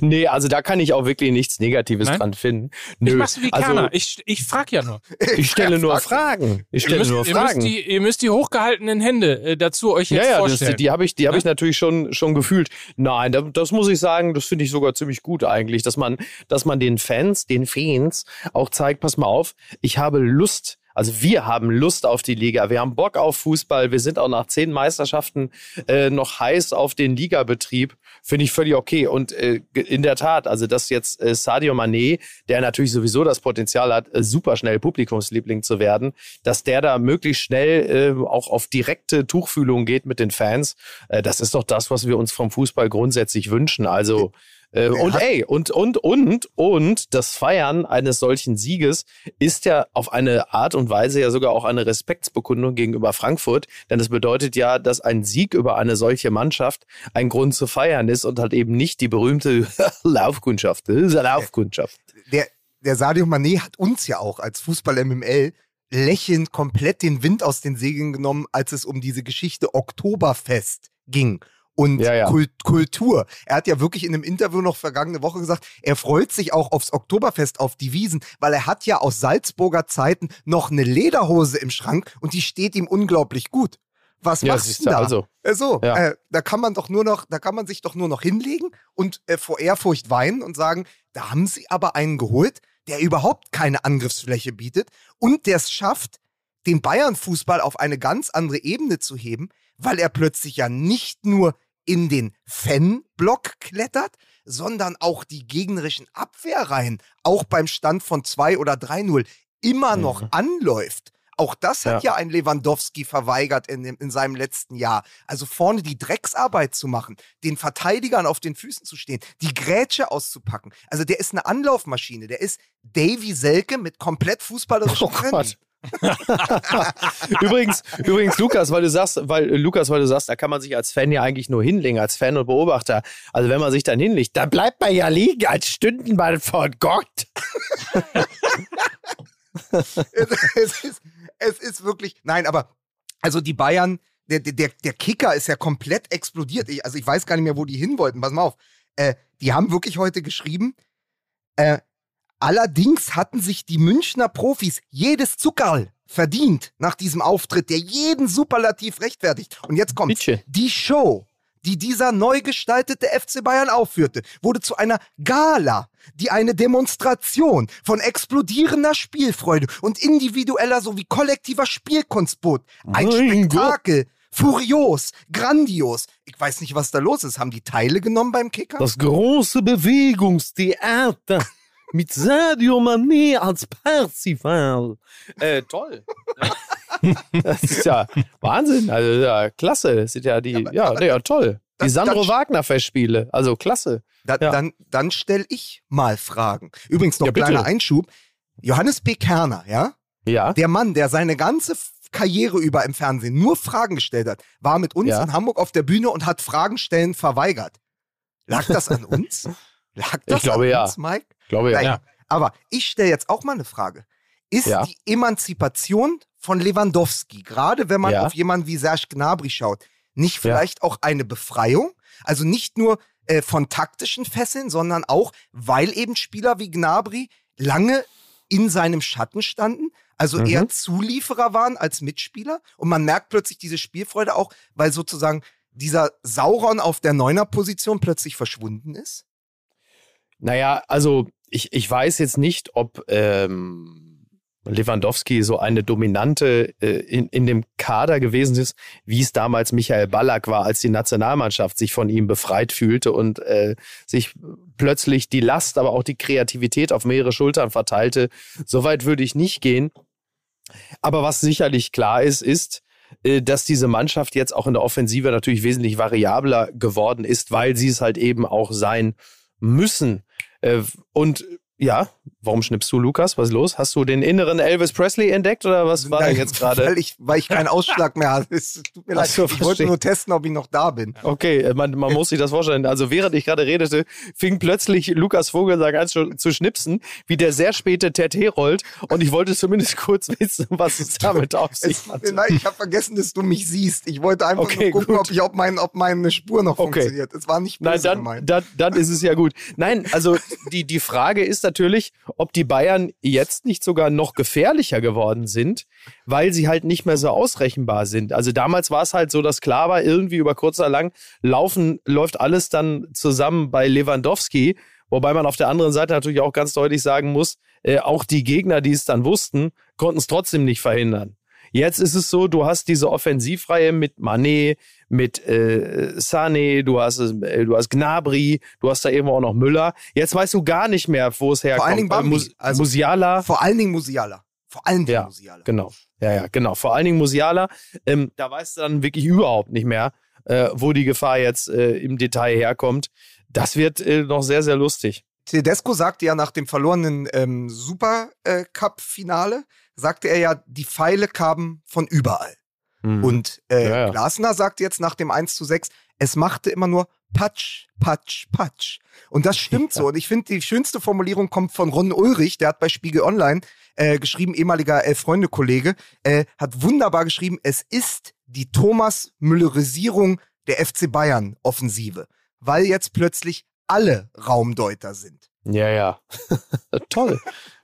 Nee, also da kann ich auch wirklich nichts Negatives Nein? dran finden. Nö. Ich mach's wie Kerner. Also, ich ich frage ja nur. Ich stelle nur Fragen. Ich stelle nur Fragen. Ihr müsst die, ihr müsst die hochgehaltenen Hände äh, dazu euch jetzt ja, ja, vorstellen. Das, die habe ich, die habe ich natürlich schon schon gefühlt. Nein, das, das muss ich sagen. Das finde ich sogar ziemlich gut eigentlich, dass man dass man den Fans, den Fans auch zeigt. Pass mal auf, ich habe Lust. Also wir haben Lust auf die Liga, wir haben Bock auf Fußball, wir sind auch nach zehn Meisterschaften äh, noch heiß auf den Ligabetrieb, finde ich völlig okay. Und äh, in der Tat, also dass jetzt äh, Sadio Mané, der natürlich sowieso das Potenzial hat, äh, super schnell Publikumsliebling zu werden, dass der da möglichst schnell äh, auch auf direkte Tuchfühlung geht mit den Fans, äh, das ist doch das, was wir uns vom Fußball grundsätzlich wünschen. Also Äh, und ey, und, und, und, und das Feiern eines solchen Sieges ist ja auf eine Art und Weise ja sogar auch eine Respektsbekundung gegenüber Frankfurt, denn das bedeutet ja, dass ein Sieg über eine solche Mannschaft ein Grund zu feiern ist und halt eben nicht die berühmte Laufkundschaft. Das ist eine Laufkundschaft. Der, der Sadio Mané hat uns ja auch als Fußball-M M L lächelnd komplett den Wind aus den Segeln genommen, als es um diese Geschichte Oktoberfest ging. Und ja, ja. Kult- Kultur. Er hat ja wirklich in einem Interview noch vergangene Woche gesagt, er freut sich auch aufs Oktoberfest, auf die Wiesn, weil er hat ja aus Salzburger Zeiten noch eine Lederhose im Schrank und die steht ihm unglaublich gut. Was ja, machst du da? Also, so, ja. äh, da kann man doch nur noch, da kann man sich doch nur noch hinlegen und äh, vor Ehrfurcht weinen und sagen, da haben sie aber einen geholt, der überhaupt keine Angriffsfläche bietet und der es schafft, den Bayern-Fußball auf eine ganz andere Ebene zu heben, weil er plötzlich ja nicht nur in den Fanblock klettert, sondern auch die gegnerischen Abwehrreihen, auch beim Stand von zwei oder drei null, immer noch mhm. anläuft. Auch das hat ja, ja ein Lewandowski verweigert in, dem, in seinem letzten Jahr. Also vorne die Drecksarbeit zu machen, den Verteidigern auf den Füßen zu stehen, die Grätsche auszupacken. Also der ist eine Anlaufmaschine, der ist Davy Selke mit komplett fußballerischen Trends. Oh übrigens, übrigens, Lukas, weil du sagst, weil Lukas, weil du sagst, da kann man sich als Fan ja eigentlich nur hinlegen, als Fan und Beobachter. Also wenn man sich dann hinlegt, da bleibt man ja liegen, als stünden man vor Gott. es, es, ist, es ist wirklich, nein, aber also die Bayern, der, der, der Kicker ist ja komplett explodiert. Ich, also ich weiß gar nicht mehr, wo die hin wollten. Pass mal auf, äh, die haben wirklich heute geschrieben. Äh, Allerdings hatten sich die Münchner Profis jedes Zuckerl verdient nach diesem Auftritt, der jeden Superlativ rechtfertigt. Und jetzt kommt's. Bitte. Die Show, die dieser neu gestaltete F C Bayern aufführte, wurde zu einer Gala, die eine Demonstration von explodierender Spielfreude und individueller sowie kollektiver Spielkunst bot. Ein mein Spektakel. Gott. Furios, grandios. Ich weiß nicht, was da los ist. Haben die Teile genommen beim Kicker? Das große Bewegungstheater. Mit Sadio Mané als Parsifal. Äh, toll. Das ist ja Wahnsinn. Also, ja, klasse. Das sind ja die, aber, ja, aber, ja, toll. Die Sandro-Wagner-Festspiele. Also, klasse. Da, ja. Dann, dann stelle ich mal Fragen. Übrigens noch ein ja, kleiner Einschub. Johannes B. Kerner, ja? Ja. Der Mann, der seine ganze Karriere über im Fernsehen nur Fragen gestellt hat, war mit uns ja. in Hamburg auf der Bühne und hat Fragen stellen verweigert. Lag das an uns? Lag das ich glaube, an ja. uns, Mike? Glaube ja. ja. Aber ich stelle jetzt auch mal eine Frage. Ist ja. die Emanzipation von Lewandowski, gerade wenn man ja. auf jemanden wie Serge Gnabry schaut, nicht vielleicht ja. auch eine Befreiung? Also nicht nur äh, von taktischen Fesseln, sondern auch, weil eben Spieler wie Gnabry lange in seinem Schatten standen, also mhm. eher Zulieferer waren als Mitspieler. Und man merkt plötzlich diese Spielfreude auch, weil sozusagen dieser Sauron auf der Neuner-Position plötzlich verschwunden ist? Naja, also ich, ich weiß jetzt nicht, ob ähm, Lewandowski so eine Dominante äh, in, in dem Kader gewesen ist, wie es damals Michael Ballack war, als die Nationalmannschaft sich von ihm befreit fühlte und äh, sich plötzlich die Last, aber auch die Kreativität auf mehrere Schultern verteilte. Soweit würde ich nicht gehen. Aber was sicherlich klar ist, ist, dass diese Mannschaft jetzt auch in der Offensive natürlich wesentlich variabler geworden ist, weil sie es halt eben auch sein müssen. Und ja, warum schnippst du, Lukas? Was ist los? Hast du den inneren Elvis Presley entdeckt oder was war denn jetzt gerade? Weil ich, weil ich keinen Ausschlag mehr hatte. Es tut mir leid. Ich verstehe. Wollte nur testen, ob ich noch da bin. Okay, man, man muss sich das vorstellen. Also während ich gerade redete, fing plötzlich Lukas Vogelsang an zu, zu schnipsen, wie der sehr späte Ted Herold. Und ich wollte zumindest kurz wissen, was es damit auf sich hat. Nein, ich habe vergessen, dass du mich siehst. Ich wollte einfach okay, nur gucken, ob, ich, ob, mein, ob meine Spur noch okay. funktioniert. Es war nicht böse gemeint. Nein, dann, dann, dann ist es ja gut. Nein, also die, die Frage ist natürlich, ob die Bayern jetzt nicht sogar noch gefährlicher geworden sind, weil sie halt nicht mehr so ausrechenbar sind. Also damals war es halt so, dass klar war, irgendwie über kurz oder lang laufen, läuft alles dann zusammen bei Lewandowski, wobei man auf der anderen Seite natürlich auch ganz deutlich sagen muss, äh, auch die Gegner, die es dann wussten, konnten es trotzdem nicht verhindern. Jetzt ist es so, du hast diese Offensivreihe mit Mané, mit äh, Sané, du hast, äh, du hast Gnabry, du hast da eben auch noch Müller. Jetzt weißt du gar nicht mehr, wo es herkommt. Vor allen Dingen Bambi, Mus- also Musiala. Vor allen Dingen Musiala. Vor allen Dingen ja, Musiala. Genau. Ja, ja, genau. Vor allen Dingen Musiala. Ähm, da weißt du dann wirklich überhaupt nicht mehr, äh, wo die Gefahr jetzt äh, im Detail herkommt. Das wird äh, noch sehr, sehr lustig. Tedesco sagte ja nach dem verlorenen ähm, Supercup-Finale, äh, sagte er ja, die Pfeile kamen von überall. Mhm. Und äh, ja, ja. Glasner sagt jetzt nach dem eins zu sechs, es machte immer nur Patsch, Patsch, Patsch. Und das stimmt so. Und ich finde, die schönste Formulierung kommt von Ron Ulrich, der hat bei Spiegel Online äh, geschrieben, ehemaliger Elf-Freunde-Kollege, äh, hat wunderbar geschrieben, es ist die Thomas-Müllerisierung der F C Bayern-Offensive, weil jetzt plötzlich alle Raumdeuter sind. Ja, ja. Toll.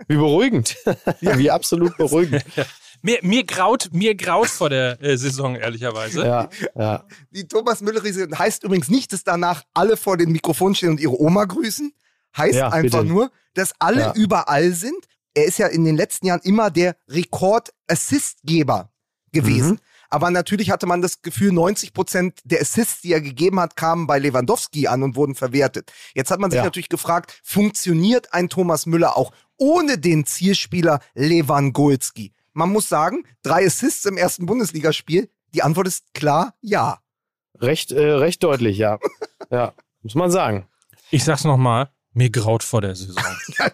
Wie beruhigend. Ja. Wie absolut beruhigend. Ja. Mir, mir graut, mir graut vor der äh, Saison, ehrlicherweise. Ja, ja. Die Thomas Müller-Risierung heißt übrigens nicht, dass danach alle vor den Mikrofonen stehen und ihre Oma grüßen. Heißt ja, einfach bitte. nur, dass alle ja. überall sind. Er ist ja in den letzten Jahren immer der Rekord-Assistgeber gewesen. Mhm. Aber natürlich hatte man das Gefühl, neunzig Prozent der Assists, die er gegeben hat, kamen bei Lewandowski an und wurden verwertet. Jetzt hat man sich ja. natürlich gefragt, funktioniert ein Thomas Müller auch ohne den Zielspieler Lewandowski? Man muss sagen, drei Assists im ersten Bundesligaspiel, die Antwort ist klar, ja. Recht, äh, recht deutlich, ja. ja. Muss man sagen. Ich sag's nochmal, mir graut vor der Saison.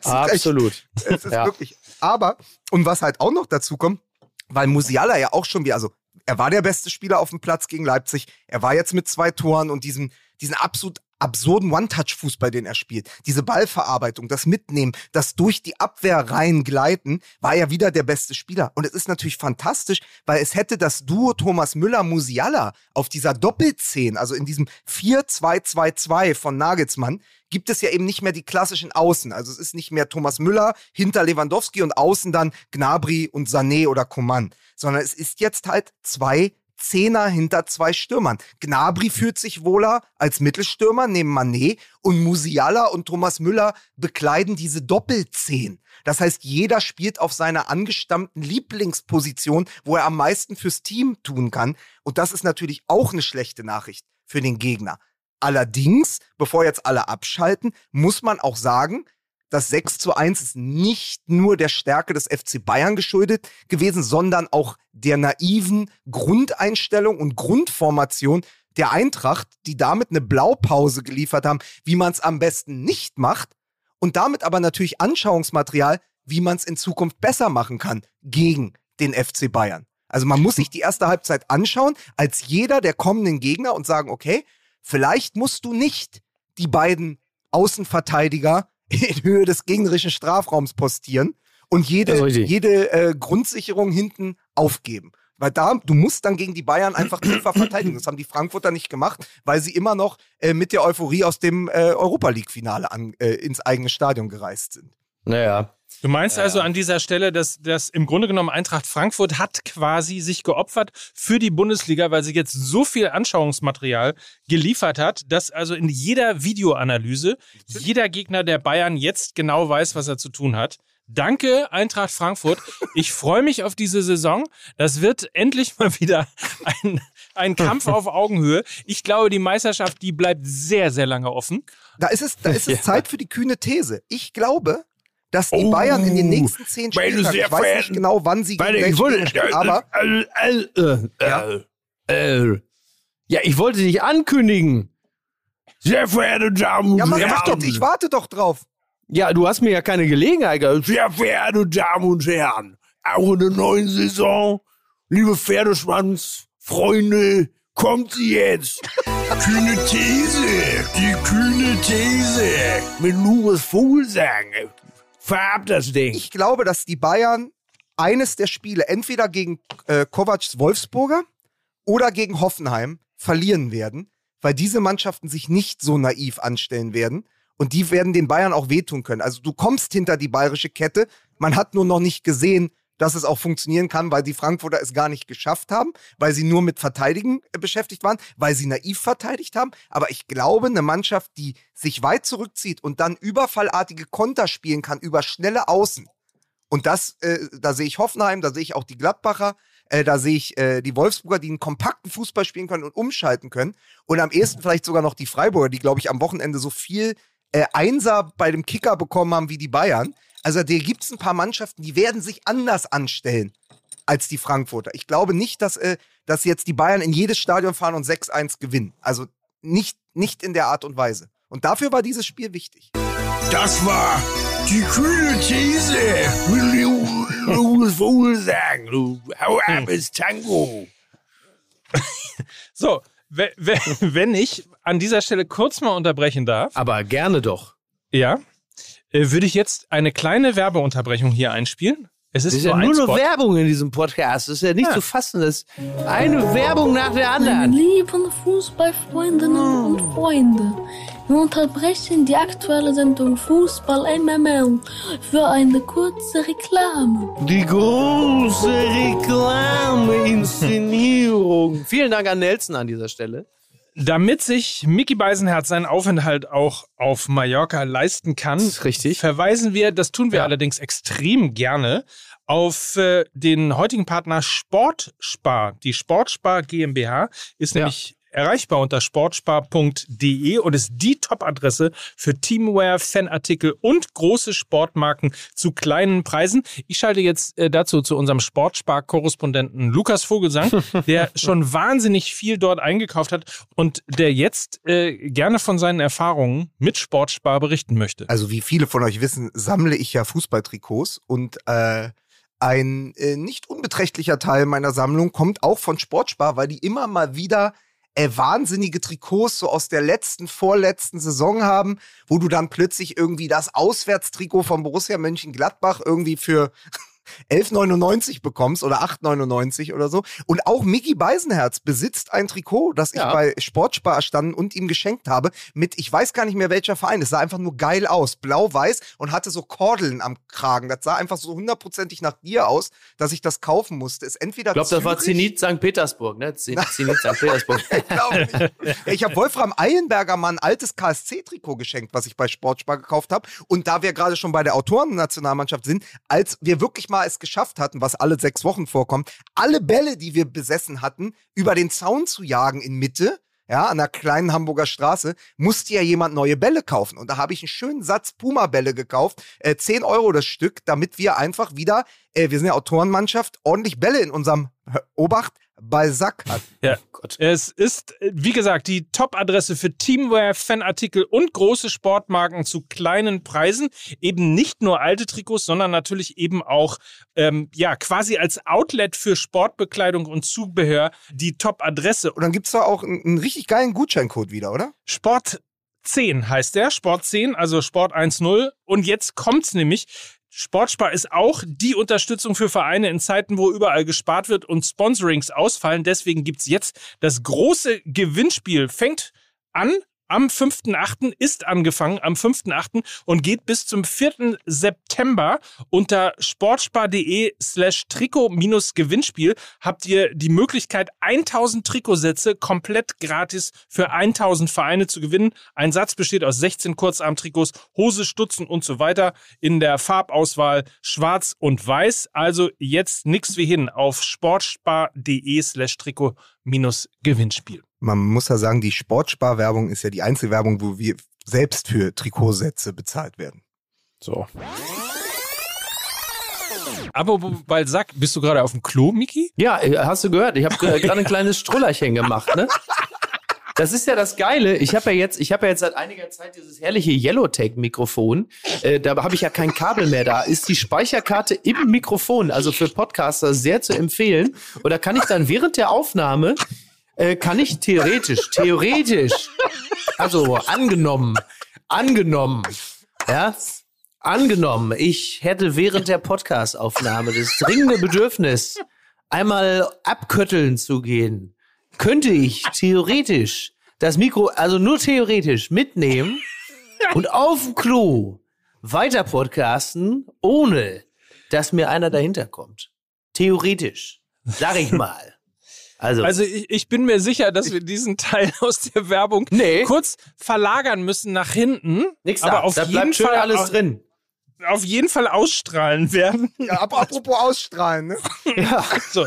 Absolut. Es ist ja. wirklich. Aber, und was halt auch noch dazu kommt, weil Musiala ja auch schon wie, also er war der beste Spieler auf dem Platz gegen Leipzig. Er war jetzt mit zwei Toren und diesem, diesen absolut absurden One-Touch-Fußball, den er spielt. Diese Ballverarbeitung, das Mitnehmen, das durch die Abwehr reingleiten, war er wieder der beste Spieler. Und es ist natürlich fantastisch, weil es hätte das Duo Thomas Müller-Musiala auf dieser Doppelzehn, also in diesem vier zwei zwei zwei von Nagelsmann, gibt es ja eben nicht mehr die klassischen Außen. Also es ist nicht mehr Thomas Müller hinter Lewandowski und außen dann Gnabry und Sané oder Coman, sondern es ist jetzt halt zwei Zehner hinter zwei Stürmern. Gnabry fühlt sich wohler als Mittelstürmer neben Mané und Musiala und Thomas Müller bekleiden diese Doppelzehn. Das heißt, jeder spielt auf seiner angestammten Lieblingsposition, wo er am meisten fürs Team tun kann. Und das ist natürlich auch eine schlechte Nachricht für den Gegner. Allerdings, bevor jetzt alle abschalten, muss man auch sagen, das sechs zu eins ist nicht nur der Stärke des F C Bayern geschuldet gewesen, sondern auch der naiven Grundeinstellung und Grundformation der Eintracht, die damit eine Blaupause geliefert haben, wie man es am besten nicht macht und damit aber natürlich Anschauungsmaterial, wie man es in Zukunft besser machen kann gegen den F C Bayern. Also man muss sich die erste Halbzeit anschauen als jeder der kommenden Gegner und sagen, okay, vielleicht musst du nicht die beiden Außenverteidiger in Höhe des gegnerischen Strafraums postieren und jede, jede äh, Grundsicherung hinten aufgeben. Weil da, du musst dann gegen die Bayern einfach tiefer verteidigen. Das haben die Frankfurter nicht gemacht, weil sie immer noch äh, mit der Euphorie aus dem äh, Europa-League-Finale an, äh, ins eigene Stadion gereist sind. Naja. Du meinst also an dieser Stelle, dass, dass im Grunde genommen Eintracht Frankfurt hat quasi sich geopfert für die Bundesliga, weil sie jetzt so viel Anschauungsmaterial geliefert hat, dass also in jeder Videoanalyse jeder Gegner der Bayern jetzt genau weiß, was er zu tun hat. Danke, Eintracht Frankfurt. Ich freue mich auf diese Saison. Das wird endlich mal wieder ein, ein Kampf auf Augenhöhe. Ich glaube, die Meisterschaft, die bleibt sehr, sehr lange offen. Da ist es, da ist es Zeit für die kühne These. Ich glaube, dass die oh, Bayern in den nächsten zehn Spielen, ich weiß Fan, nicht genau, wann sie gegen welche Spiele spielen, aber... Äh, äh, äh, äh, äh. Ja, ich wollte dich ankündigen. Sehr verehrte Damen und Herren. Ja, mach doch, ich warte doch drauf. Ja, du hast mir ja keine Gelegenheit. Sehr verehrte Damen und Herren, auch in der neuen Saison, liebe Pferdeschwanz-Freunde, kommt sie jetzt. Kühne These, die kühne These. Mit Louis Vogelsang. Verab das Ding. Ich glaube, dass die Bayern eines der Spiele entweder gegen äh, Kovacs Wolfsburger oder gegen Hoffenheim verlieren werden, weil diese Mannschaften sich nicht so naiv anstellen werden und die werden den Bayern auch wehtun können. Also du kommst hinter die bayerische Kette, man hat nur noch nicht gesehen, dass es auch funktionieren kann, weil die Frankfurter es gar nicht geschafft haben, weil sie nur mit Verteidigen beschäftigt waren, weil sie naiv verteidigt haben. Aber ich glaube, eine Mannschaft, die sich weit zurückzieht und dann überfallartige Konter spielen kann, über schnelle Außen. Und das, äh, da sehe ich Hoffenheim, da sehe ich auch die Gladbacher, äh, da sehe ich äh, die Wolfsburger, die einen kompakten Fußball spielen können und umschalten können. Und am ehesten vielleicht sogar noch die Freiburger, die, glaube ich, am Wochenende so viel äh, Einser bei dem Kicker bekommen haben wie die Bayern. Also da gibt es ein paar Mannschaften, die werden sich anders anstellen als die Frankfurter. Ich glaube nicht, dass, äh, dass jetzt die Bayern in jedes Stadion fahren und sechs eins gewinnen. Also nicht, nicht in der Art und Weise. Und dafür war dieses Spiel wichtig. Das war die kühle These. Will du wohl sagen, du hau ab ins Tango. So, wenn, wenn ich an dieser Stelle kurz mal unterbrechen darf. Aber gerne doch. Ja, würde ich jetzt eine kleine Werbeunterbrechung hier einspielen. Es ist, es ist ja nur eine Werbung in diesem Podcast. Es ist ja nicht ja. zu fassen, dass eine Werbung nach der anderen. Meine lieben Fußballfreundinnen oh. und Freunde, wir unterbrechen die aktuelle Sendung Fußball M M L für eine kurze Reklame. Die große Reklame-Inszenierung. Vielen Dank an Nelson an dieser Stelle. Damit sich Micky Beisenherz seinen Aufenthalt auch auf Mallorca leisten kann, das ist richtig. Verweisen wir, das tun wir ja. allerdings extrem gerne, auf äh, den heutigen Partner Sportspar. Die Sportspar GmbH ist ja. nämlich erreichbar unter sportspar punkt de und ist die Top-Adresse für Teamwear, Fanartikel und große Sportmarken zu kleinen Preisen. Ich schalte jetzt äh, dazu zu unserem Sportspar-Korrespondenten Lukas Vogelsang, der schon wahnsinnig viel dort eingekauft hat und der jetzt äh, gerne von seinen Erfahrungen mit Sportspar berichten möchte. Also wie viele von euch wissen, sammle ich ja Fußballtrikots und äh ein äh, nicht unbeträchtlicher Teil meiner Sammlung kommt auch von Sportspar, weil die immer mal wieder Äh, wahnsinnige Trikots so aus der letzten, vorletzten Saison haben, wo du dann plötzlich irgendwie das Auswärtstrikot von Borussia Mönchengladbach irgendwie für elf neunundneunzig bekommst oder acht neunundneunzig oder so. Und auch Micky Beisenherz besitzt ein Trikot, das ja. ich bei Sportspar erstanden und ihm geschenkt habe, mit, ich weiß gar nicht mehr welcher Verein, es sah einfach nur geil aus, blau-weiß und hatte so Kordeln am Kragen. Das sah einfach so hundertprozentig nach dir aus, dass ich das kaufen musste. Es entweder ich glaube, das war Zenit Sankt Petersburg, ne? Zenit Sankt Petersburg. Ich glaube nicht. Ich habe Wolfram Eilenberger mal ein altes K S C-Trikot geschenkt, was ich bei Sportspar gekauft habe. Und da wir gerade schon bei der Autoren-Nationalmannschaft sind, als wir wirklich mal es geschafft hatten, was alle sechs Wochen vorkommt, alle Bälle, die wir besessen hatten, über den Zaun zu jagen in Mitte, ja, an der kleinen Hamburger Straße, musste ja jemand neue Bälle kaufen. Und da habe ich einen schönen Satz Puma-Bälle gekauft, äh, zehn Euro das Stück, damit wir einfach wieder, äh, wir sind ja Autorenmannschaft, ordentlich Bälle in unserem Obacht bei Sack hat. Ja. Oh Gott. Es ist, wie gesagt, die Top-Adresse für Teamwear, Fanartikel und große Sportmarken zu kleinen Preisen. Eben nicht nur alte Trikots, sondern natürlich eben auch ähm, ja, quasi als Outlet für Sportbekleidung und Zubehör die Top-Adresse. Und dann gibt es da auch einen, einen richtig geilen Gutscheincode wieder, oder? Sport zehn heißt der. Sport zehn, also Sport zehn. Und jetzt kommt's nämlich. Sportspar ist auch die Unterstützung für Vereine in Zeiten, wo überall gespart wird und Sponsorings ausfallen. Deswegen gibt es jetzt das große Gewinnspiel. Fängt an am fünften achten, ist angefangen am fünften achten und geht bis zum vierten September. Unter sportspar.de slash Trikot-Gewinnspiel habt ihr die Möglichkeit, tausend Trikotsätze komplett gratis für tausend Vereine zu gewinnen. Ein Satz besteht aus sechzehn Kurzarmtrikots, Hose, Stutzen und so weiter in der Farbauswahl schwarz und weiß. Also jetzt nix wie hin auf sportspar.de slash Trikot-Gewinnspiel. Man muss ja sagen, die Sportspar-Werbung ist ja die einzige Werbung, wo wir selbst für Trikotsätze bezahlt werden. So. Aber Balzac, bist du gerade auf dem Klo, Micky? Ja, hast du gehört. Ich habe gerade ein kleines Strullerchen gemacht, ne? Das ist ja das Geile. Ich habe ja jetzt, ich habe ja jetzt seit einiger Zeit dieses herrliche Yellowtech-Mikrofon. Äh, da habe ich ja kein Kabel mehr. Da ist die Speicherkarte im Mikrofon, also für Podcaster sehr zu empfehlen. Und da kann ich dann während der Aufnahme Äh, kann ich theoretisch, theoretisch, also angenommen, angenommen, ja, angenommen, ich hätte während der Podcast-Aufnahme das dringende Bedürfnis, einmal abkötteln zu gehen, könnte ich theoretisch das Mikro, also nur theoretisch mitnehmen und auf dem Klo weiter podcasten, ohne dass mir einer dahinter kommt. Theoretisch, sag ich mal. Also, also ich, ich bin mir sicher, dass wir diesen Teil aus der Werbung nee. kurz verlagern müssen nach hinten. Nix aber da, auf da jeden bleibt Fall schön alles auf, drin. Auf jeden Fall ausstrahlen werden. Ja, aber apropos ausstrahlen, ne? Ja. So.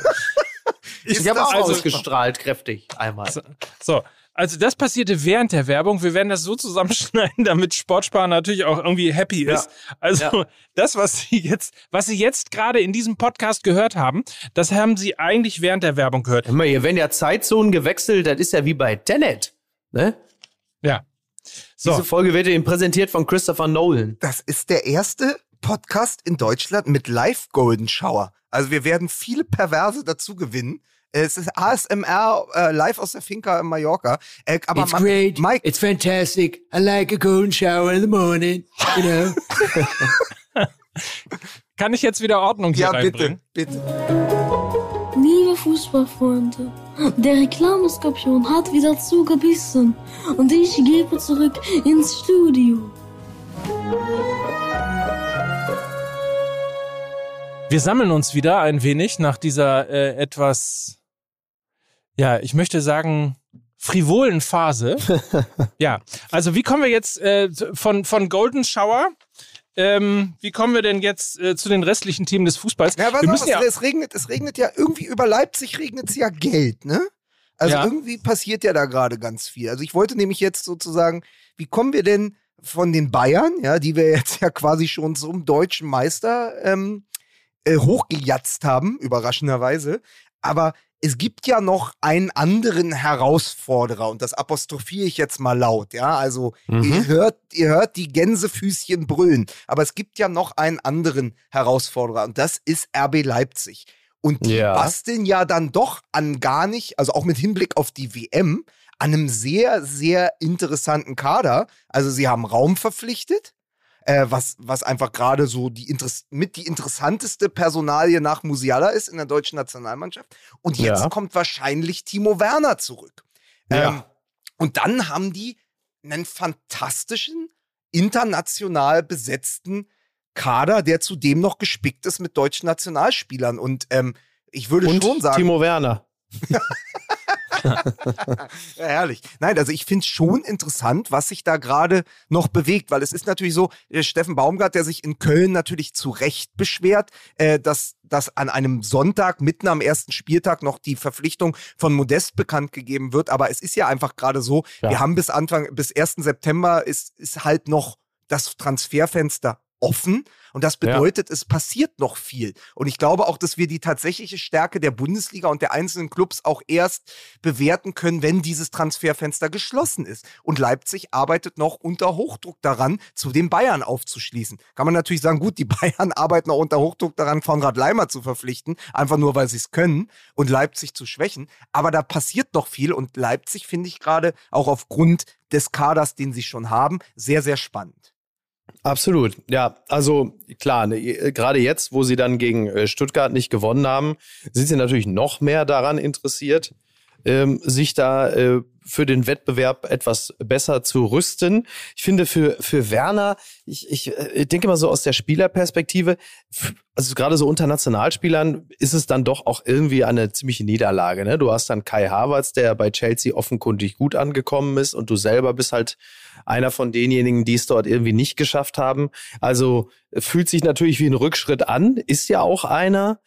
Ich habe auch also ausgestrahlt, kräftig einmal. So. so. Also das passierte während der Werbung. Wir werden das so zusammenschneiden, damit Sportspar natürlich auch irgendwie happy ist. Ja. Also ja. das, was Sie jetzt, was Sie jetzt gerade in diesem Podcast gehört haben, das haben Sie eigentlich während der Werbung gehört. Hör mal, hier werden ja Zeitzonen gewechselt, das ist ja wie bei Tenet, ne? Ja. So. Diese Folge wird Ihnen präsentiert von Christopher Nolan. Das ist der erste Podcast in Deutschland mit Live Golden Shower. Also wir werden viele Perverse dazu gewinnen. Es ist A S M R äh, live aus der Finca in Mallorca. Äh, aber it's man, great, Mike, it's fantastic. I like a golden shower in the morning. You know. Kann ich jetzt wieder Ordnung hier ja, reinbringen? Ja, bitte, bitte. Liebe Fußballfreunde, der Reklameskorpion hat wieder zugebissen und ich gebe zurück ins Studio. Wir sammeln uns wieder ein wenig nach dieser äh, etwas, ja, ich möchte sagen, frivolen Phase. Ja, also wie kommen wir jetzt äh, von, von Golden Shower, ähm, wie kommen wir denn jetzt äh, zu den restlichen Themen des Fußballs? Ja, was wir müssen was, ja, es, regnet, es regnet ja irgendwie, über Leipzig regnet es ja Geld, ne? Also ja. Irgendwie passiert ja da gerade ganz viel. Also ich wollte nämlich jetzt sozusagen, wie kommen wir denn von den Bayern, ja, die wir jetzt ja quasi schon zum deutschen Meister ähm, hochgejatzt haben, überraschenderweise. Aber es gibt ja noch einen anderen Herausforderer und das apostrophiere ich jetzt mal laut. Ja, also mhm. ihr hört, ihr hört die Gänsefüßchen brüllen. Aber es gibt ja noch einen anderen Herausforderer und das ist R B Leipzig. Und die ja. basteln ja dann doch an gar nicht, also auch mit Hinblick auf die W M, an einem sehr, sehr interessanten Kader. Also sie haben Raum verpflichtet. Äh, was, was einfach gerade so die Interess- mit die interessanteste Personalie nach Musiala ist in der deutschen Nationalmannschaft. Und jetzt ja. kommt wahrscheinlich Timo Werner zurück. Ähm, ja. Und dann haben die einen fantastischen, international besetzten Kader, der zudem noch gespickt ist mit deutschen Nationalspielern. Und ähm, ich würde und schon sagen... Timo Werner. Ja, herrlich. Nein, also ich finde es schon interessant, was sich da gerade noch bewegt, weil es ist natürlich so, Steffen Baumgart, der sich in Köln natürlich zu Recht beschwert, äh, dass, dass an einem Sonntag mitten am ersten Spieltag noch die Verpflichtung von Modest bekannt gegeben wird, aber es ist ja einfach gerade so, ja. wir haben bis Anfang, bis ersten September ist, ist halt noch das Transferfenster offen und das bedeutet, ja. es passiert noch viel. Und ich glaube auch, dass wir die tatsächliche Stärke der Bundesliga und der einzelnen Clubs auch erst bewerten können, wenn dieses Transferfenster geschlossen ist. Und Leipzig arbeitet noch unter Hochdruck daran, zu den Bayern aufzuschließen. Kann man natürlich sagen, gut, die Bayern arbeiten auch unter Hochdruck daran, Konrad Leimer zu verpflichten, einfach nur, weil sie es können und Leipzig zu schwächen. Aber da passiert noch viel und Leipzig finde ich gerade auch aufgrund des Kaders, den sie schon haben, sehr, sehr spannend. Absolut, ja. Also klar, ne, gerade jetzt, wo sie dann gegen äh, Stuttgart nicht gewonnen haben, sind sie natürlich noch mehr daran interessiert, ähm, sich da äh, für den Wettbewerb etwas besser zu rüsten. Ich finde für für Werner, ich, ich äh, denke mal so aus der Spielerperspektive, f- also gerade so unter Nationalspielern ist es dann doch auch irgendwie eine ziemliche Niederlage. Ne? Du hast dann Kai Havertz, der bei Chelsea offenkundig gut angekommen ist und du selber bist halt einer von denjenigen, die es dort irgendwie nicht geschafft haben. Also fühlt sich natürlich wie ein Rückschritt an, ist ja auch einer.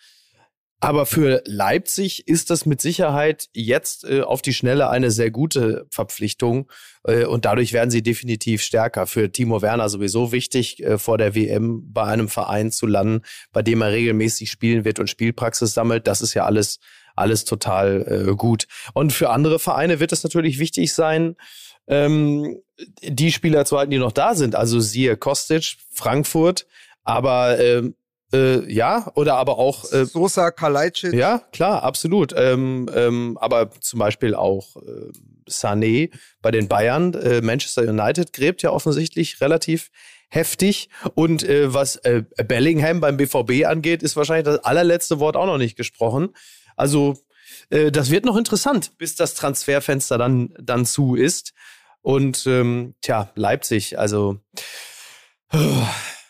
Aber für Leipzig ist das mit Sicherheit jetzt äh, auf die Schnelle eine sehr gute Verpflichtung. Äh, und dadurch werden sie definitiv stärker. Für Timo Werner sowieso wichtig, äh, vor der W M bei einem Verein zu landen, bei dem er regelmäßig spielen wird und Spielpraxis sammelt. Das ist ja alles, alles total äh, gut. Und für andere Vereine wird es natürlich wichtig sein, ähm, die Spieler zu halten, die noch da sind. Also siehe Kostic, Frankfurt, aber... Äh, Äh, ja, oder aber auch... Äh, Sosa, Kalajdzic. Ja, klar, absolut. Ähm, ähm, aber zum Beispiel auch äh, Sané bei den Bayern. Äh, Manchester United gräbt ja offensichtlich relativ heftig. Und äh, was äh, Bellingham beim B V B angeht, ist wahrscheinlich das allerletzte Wort auch noch nicht gesprochen. Also äh, das wird noch interessant, bis das Transferfenster dann, dann zu ist. Und ähm, tja, Leipzig, also...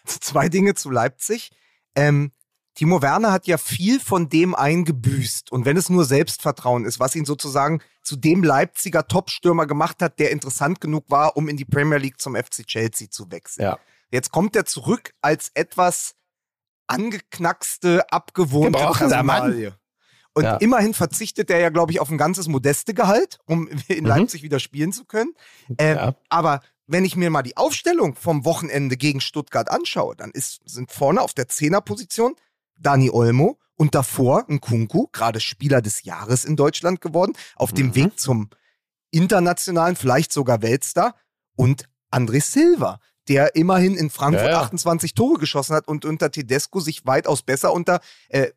Zwei Dinge zu Leipzig. Ähm, Timo Werner hat ja viel von dem eingebüßt und wenn es nur Selbstvertrauen ist, was ihn sozusagen zu dem Leipziger Topstürmer gemacht hat, der interessant genug war, um in die Premier League zum F C Chelsea zu wechseln. Ja. Jetzt kommt er zurück als etwas angeknackste, abgewohnte Personalie. Und ja. immerhin verzichtet er ja, glaube ich, auf ein ganzes modeste Gehalt, um in Leipzig mhm. wieder spielen zu können. Ähm, ja. Aber wenn ich mir mal die Aufstellung vom Wochenende gegen Stuttgart anschaue, dann ist, sind vorne auf der Zehnerposition Dani Olmo und davor Nkunku, gerade Spieler des Jahres in Deutschland geworden, auf dem mhm. Weg zum internationalen, vielleicht sogar Weltstar, und André Silva, der immerhin in Frankfurt ja, ja. achtundzwanzig Tore geschossen hat und unter Tedesco sich weitaus besser unter äh,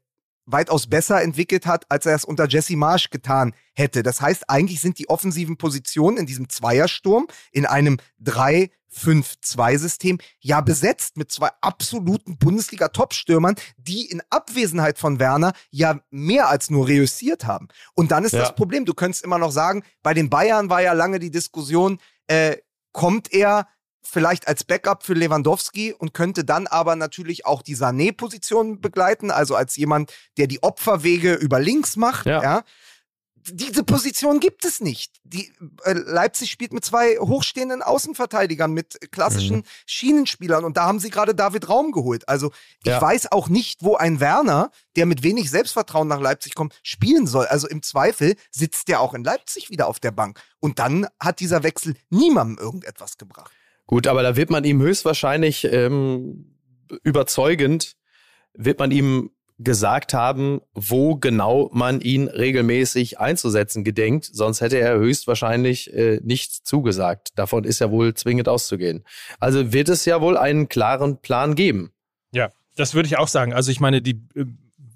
weitaus besser entwickelt hat, als er es unter Jesse Marsch getan hätte. Das heißt, eigentlich sind die offensiven Positionen in diesem Zweiersturm, in einem drei fünf zwei System, ja besetzt mit zwei absoluten Bundesliga-Top-Stürmern, die in Abwesenheit von Werner ja mehr als nur reüssiert haben. Und dann ist ja. das Problem, du könntest immer noch sagen, bei den Bayern war ja lange die Diskussion, äh, kommt er vielleicht als Backup für Lewandowski und könnte dann aber natürlich auch die Sané-Position begleiten, also als jemand, der die Opferwege über links macht. Ja. Ja. Diese Position gibt es nicht. Die, äh, Leipzig spielt mit zwei hochstehenden Außenverteidigern, mit klassischen mhm. Schienenspielern, und da haben sie gerade David Raum geholt. Also ich ja. weiß auch nicht, wo ein Werner, der mit wenig Selbstvertrauen nach Leipzig kommt, spielen soll. Also im Zweifel sitzt der auch in Leipzig wieder auf der Bank. Und dann hat dieser Wechsel niemandem irgendetwas gebracht. Gut, aber da wird man ihm höchstwahrscheinlich ähm, überzeugend, wird man ihm gesagt haben, wo genau man ihn regelmäßig einzusetzen gedenkt. Sonst hätte er höchstwahrscheinlich äh, nicht zugesagt. Davon ist ja wohl zwingend auszugehen. Also wird es ja wohl einen klaren Plan geben. Ja, das würde ich auch sagen. Also ich meine, die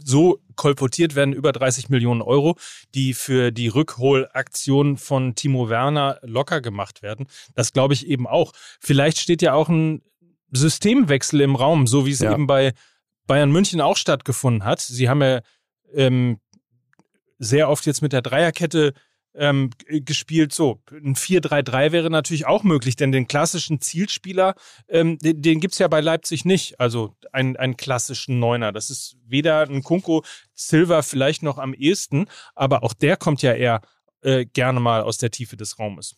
so kolportiert werden über dreißig Millionen Euro, die für die Rückholaktion von Timo Werner locker gemacht werden. Das glaube ich eben auch. Vielleicht steht ja auch ein Systemwechsel im Raum, so wie es ja. eben bei Bayern München auch stattgefunden hat. Sie haben ja ähm, sehr oft jetzt mit der Dreierkette ähm, gespielt. So, ein vier drei drei wäre natürlich auch möglich, denn den klassischen Zielspieler, ähm, den, den gibt es ja bei Leipzig nicht. Also einen, einen klassischen Neuner. Das ist weder ein Kunko, Silva vielleicht noch am ehesten, aber auch der kommt ja eher äh, gerne mal aus der Tiefe des Raumes.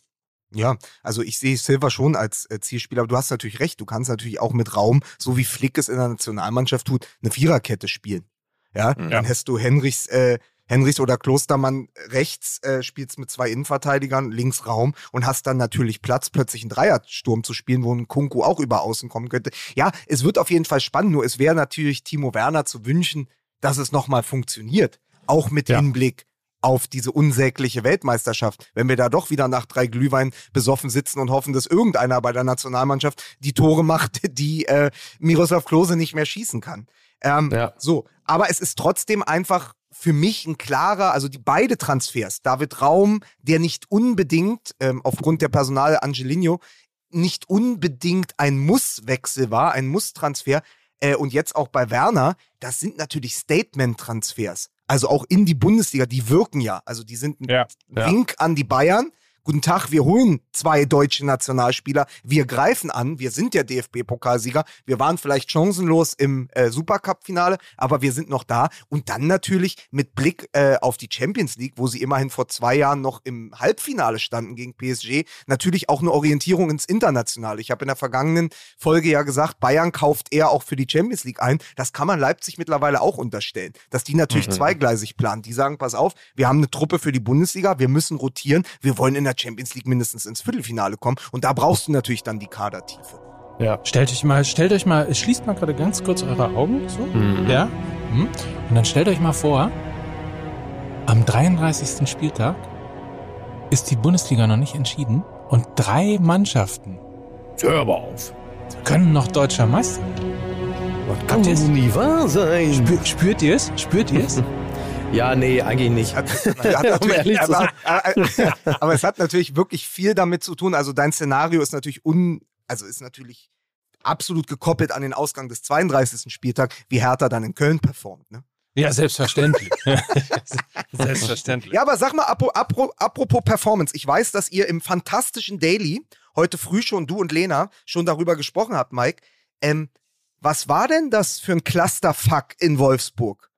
Ja, also ich sehe Silva schon als äh, Zielspieler, aber du hast natürlich recht, du kannst natürlich auch mit Raum, so wie Flick es in der Nationalmannschaft tut, eine Viererkette spielen. Ja, ja. Dann hast du Henrichs, äh, Henrichs oder Klostermann rechts, äh, spielst mit zwei Innenverteidigern, links Raum, und hast dann natürlich Platz, plötzlich einen Dreiersturm zu spielen, wo ein Kunku auch über außen kommen könnte. Ja, es wird auf jeden Fall spannend, nur es wäre natürlich Timo Werner zu wünschen, dass es nochmal funktioniert, auch mit ja. Hinblick auf diese unsägliche Weltmeisterschaft, wenn wir da doch wieder nach drei Glühwein besoffen sitzen und hoffen, dass irgendeiner bei der Nationalmannschaft die Tore macht, die äh, Miroslav Klose nicht mehr schießen kann. Ähm, ja. So, aber es ist trotzdem einfach für mich ein klarer, also die beide Transfers, David Raum, der nicht unbedingt ähm, aufgrund der Personal Angelino nicht unbedingt ein Musswechsel war, ein Musstransfer, äh, und jetzt auch bei Werner, das sind natürlich Statement-Transfers. Also auch in die Bundesliga, die wirken ja. Also die sind ein ja, Wink ja. an die Bayern. Guten Tag, wir holen zwei deutsche Nationalspieler. Wir greifen an, wir sind der D F B-Pokalsieger. Wir waren vielleicht chancenlos im äh, Supercup-Finale, aber wir sind noch da. Und dann natürlich mit Blick äh, auf die Champions League, wo sie immerhin vor zwei Jahren noch im Halbfinale standen gegen P S G, natürlich auch eine Orientierung ins Internationale. Ich habe in der vergangenen Folge ja gesagt, Bayern kauft eher auch für die Champions League ein. Das kann man Leipzig mittlerweile auch unterstellen, dass die natürlich mhm. zweigleisig planen. Die sagen, pass auf, wir haben eine Truppe für die Bundesliga, wir müssen rotieren, wir wollen in der Champions League mindestens ins Viertelfinale kommen, und da brauchst du natürlich dann die Kadertiefe. Ja. Stellt euch mal, stellt euch mal, schließt mal gerade ganz kurz eure Augen so. Mhm. Ja. Mhm. Und dann stellt euch mal vor, am dreiunddreißigsten Spieltag ist die Bundesliga noch nicht entschieden und drei Mannschaften, hör aber auf, können noch deutscher Meister werden. Das kann doch nie wahr sein. Spür, spürt ihr es? Spürt ihr es? Ja, nee, eigentlich nicht. Hat, hat um ehrlich zu sein. Aber, aber es hat natürlich wirklich viel damit zu tun. Also dein Szenario ist natürlich un, also ist natürlich absolut gekoppelt an den Ausgang des zweiunddreißigsten Spieltags, wie Hertha dann in Köln performt, ne? Ja, selbstverständlich. Selbstverständlich. Ja, aber sag mal, apropos Performance. Ich weiß, dass ihr im fantastischen Daily heute früh schon, du und Lena, schon darüber gesprochen habt, Mike. Ähm, was war denn das für ein Clusterfuck in Wolfsburg?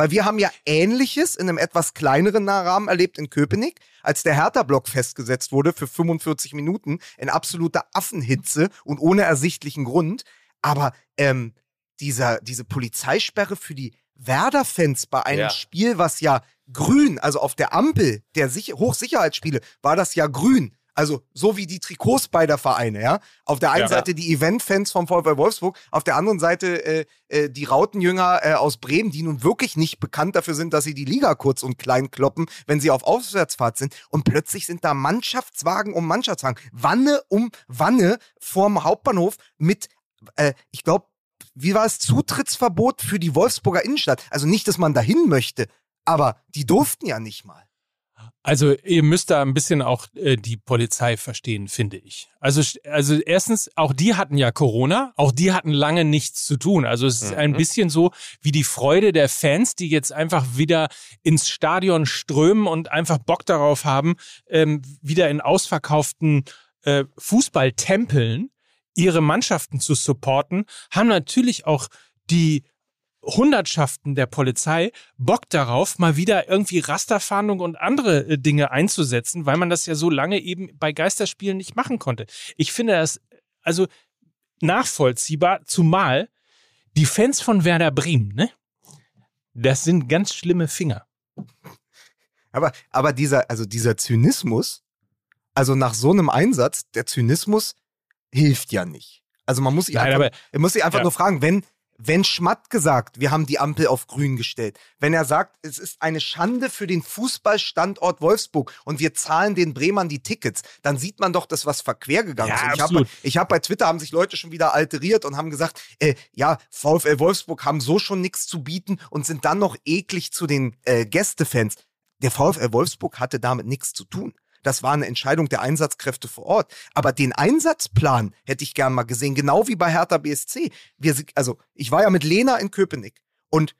Weil wir haben ja Ähnliches in einem etwas kleineren Rahmen erlebt in Köpenick, als der Hertha-Block festgesetzt wurde für fünfundvierzig Minuten in absoluter Affenhitze und ohne ersichtlichen Grund. Aber ähm, dieser, diese Polizeisperre für die Werder-Fans bei einem ja. Spiel, was ja grün, also auf der Ampel der Sicher- Hochsicherheitsspiele, war das ja grün. Also so wie die Trikots beider Vereine, ja. Auf der einen ja, Seite ja. die Event-Fans vom VfL Wolfsburg, auf der anderen Seite äh, äh, die Rautenjünger äh, aus Bremen, die nun wirklich nicht bekannt dafür sind, dass sie die Liga kurz und klein kloppen, wenn sie auf Auswärtsfahrt sind. Und plötzlich sind da Mannschaftswagen um Mannschaftswagen, Wanne um Wanne vorm Hauptbahnhof mit, äh, ich glaube, wie war es, Zutrittsverbot für die Wolfsburger Innenstadt. Also nicht, dass man dahin möchte, aber die durften ja nicht mal. Also ihr müsst da ein bisschen auch äh, die Polizei verstehen, finde ich. Also, also erstens, auch die hatten ja Corona, auch die hatten lange nichts zu tun. Also es ist mhm. ein bisschen so wie die Freude der Fans, die jetzt einfach wieder ins Stadion strömen und einfach Bock darauf haben, ähm, wieder in ausverkauften äh, Fußballtempeln ihre Mannschaften zu supporten, haben natürlich auch die Hundertschaften der Polizei Bock darauf, mal wieder irgendwie Rasterfahndung und andere Dinge einzusetzen, weil man das ja so lange eben bei Geisterspielen nicht machen konnte. Ich finde das also nachvollziehbar, zumal die Fans von Werder Bremen, ne? Das sind ganz schlimme Finger. Aber, aber dieser, also dieser Zynismus, also nach so einem Einsatz, der Zynismus hilft ja nicht. Also man muss sich Nein, einfach, aber, muss sich einfach ja. nur fragen, wenn Wenn Schmatt gesagt, wir haben die Ampel auf grün gestellt, wenn er sagt, es ist eine Schande für den Fußballstandort Wolfsburg und wir zahlen den Bremern die Tickets, dann sieht man doch, dass was verquer gegangen ja, ist. Und ich habe hab bei Twitter, haben sich Leute schon wieder alteriert und haben gesagt, äh, ja, VfL Wolfsburg haben so schon nichts zu bieten und sind dann noch eklig zu den äh, Gästefans. Der VfL Wolfsburg hatte damit nichts zu tun. Das war eine Entscheidung der Einsatzkräfte vor Ort. Aber den Einsatzplan hätte ich gern mal gesehen, genau wie bei Hertha B S C. Wir, also ich war ja mit Lena in Köpenick und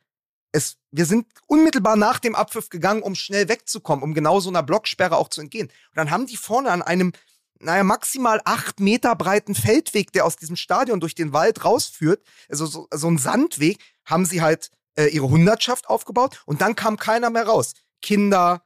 es, wir sind unmittelbar nach dem Abpfiff gegangen, um schnell wegzukommen, um genau so einer Blocksperre auch zu entgehen. Und dann haben die vorne an einem, naja, maximal acht Meter breiten Feldweg, der aus diesem Stadion durch den Wald rausführt, also so, so ein Sandweg, haben sie halt äh, ihre Hundertschaft aufgebaut und dann kam keiner mehr raus. Kinder,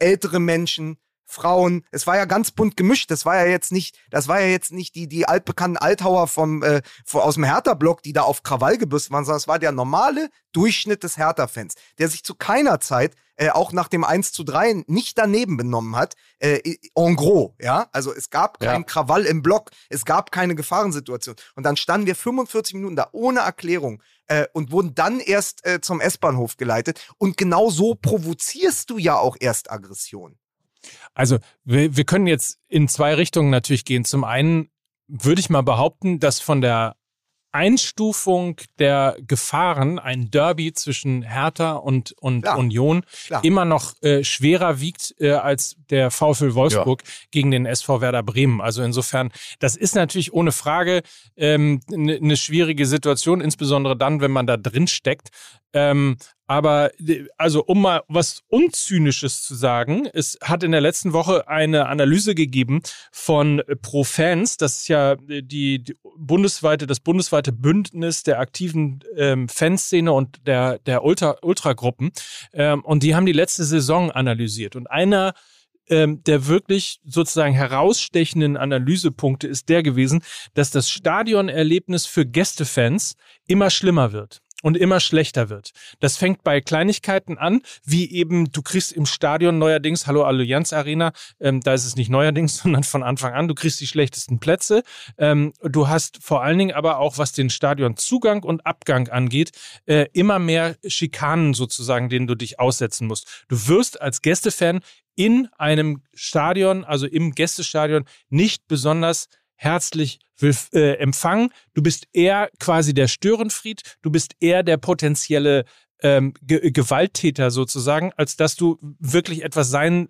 ältere Menschen, Frauen, es war ja ganz bunt gemischt, das war ja jetzt nicht, das war ja jetzt nicht die, die altbekannten Althauer vom, äh, aus dem Hertha-Block, die da auf Krawall gebürstet waren, sondern es war der normale Durchschnitt des Hertha-Fans, der sich zu keiner Zeit, äh, auch nach dem eins zu drei, nicht daneben benommen hat, äh, en gros, ja, also es gab keinen ja. Krawall im Block, es gab keine Gefahrensituation und dann standen wir fünfundvierzig Minuten da, ohne Erklärung äh, und wurden dann erst äh, zum S-Bahnhof geleitet und genau so provozierst du ja auch erst Aggression. Also wir, wir können jetzt in zwei Richtungen natürlich gehen. Zum einen würde ich mal behaupten, dass von der Einstufung der Gefahren ein Derby zwischen Hertha und, und Klar. Union Klar. immer noch äh, schwerer wiegt äh, als der VfL Wolfsburg ja. gegen den S V Werder Bremen. Also insofern, das ist natürlich ohne Frage ähm, ne, ne schwierige Situation, insbesondere dann, wenn man da drin steckt. Ähm, aber also um mal was Unzynisches zu sagen, es hat in der letzten Woche eine Analyse gegeben von ProFans, das ist ja die, die bundesweite, das bundesweite Bündnis der aktiven ähm, Fanszene und der, der Ultra, Ultragruppen. Ähm, und die haben die letzte Saison analysiert. Und einer ähm, der wirklich sozusagen herausstechenden Analysepunkte ist der gewesen, dass das Stadionerlebnis für Gästefans immer schlimmer wird. Und immer schlechter wird. Das fängt bei Kleinigkeiten an, wie eben, du kriegst im Stadion neuerdings, hallo Allianz Arena, ähm, da ist es nicht neuerdings, sondern von Anfang an, du kriegst die schlechtesten Plätze. Ähm, du hast vor allen Dingen aber auch, was den Stadionzugang und Abgang angeht, äh, immer mehr Schikanen sozusagen, denen du dich aussetzen musst. Du wirst als Gästefan in einem Stadion, also im Gästestadion, nicht besonders herzlich will, äh, empfangen. Du bist eher quasi der Störenfried, du bist eher der potenzielle ähm, Ge- Gewalttäter sozusagen, als dass du wirklich etwas sein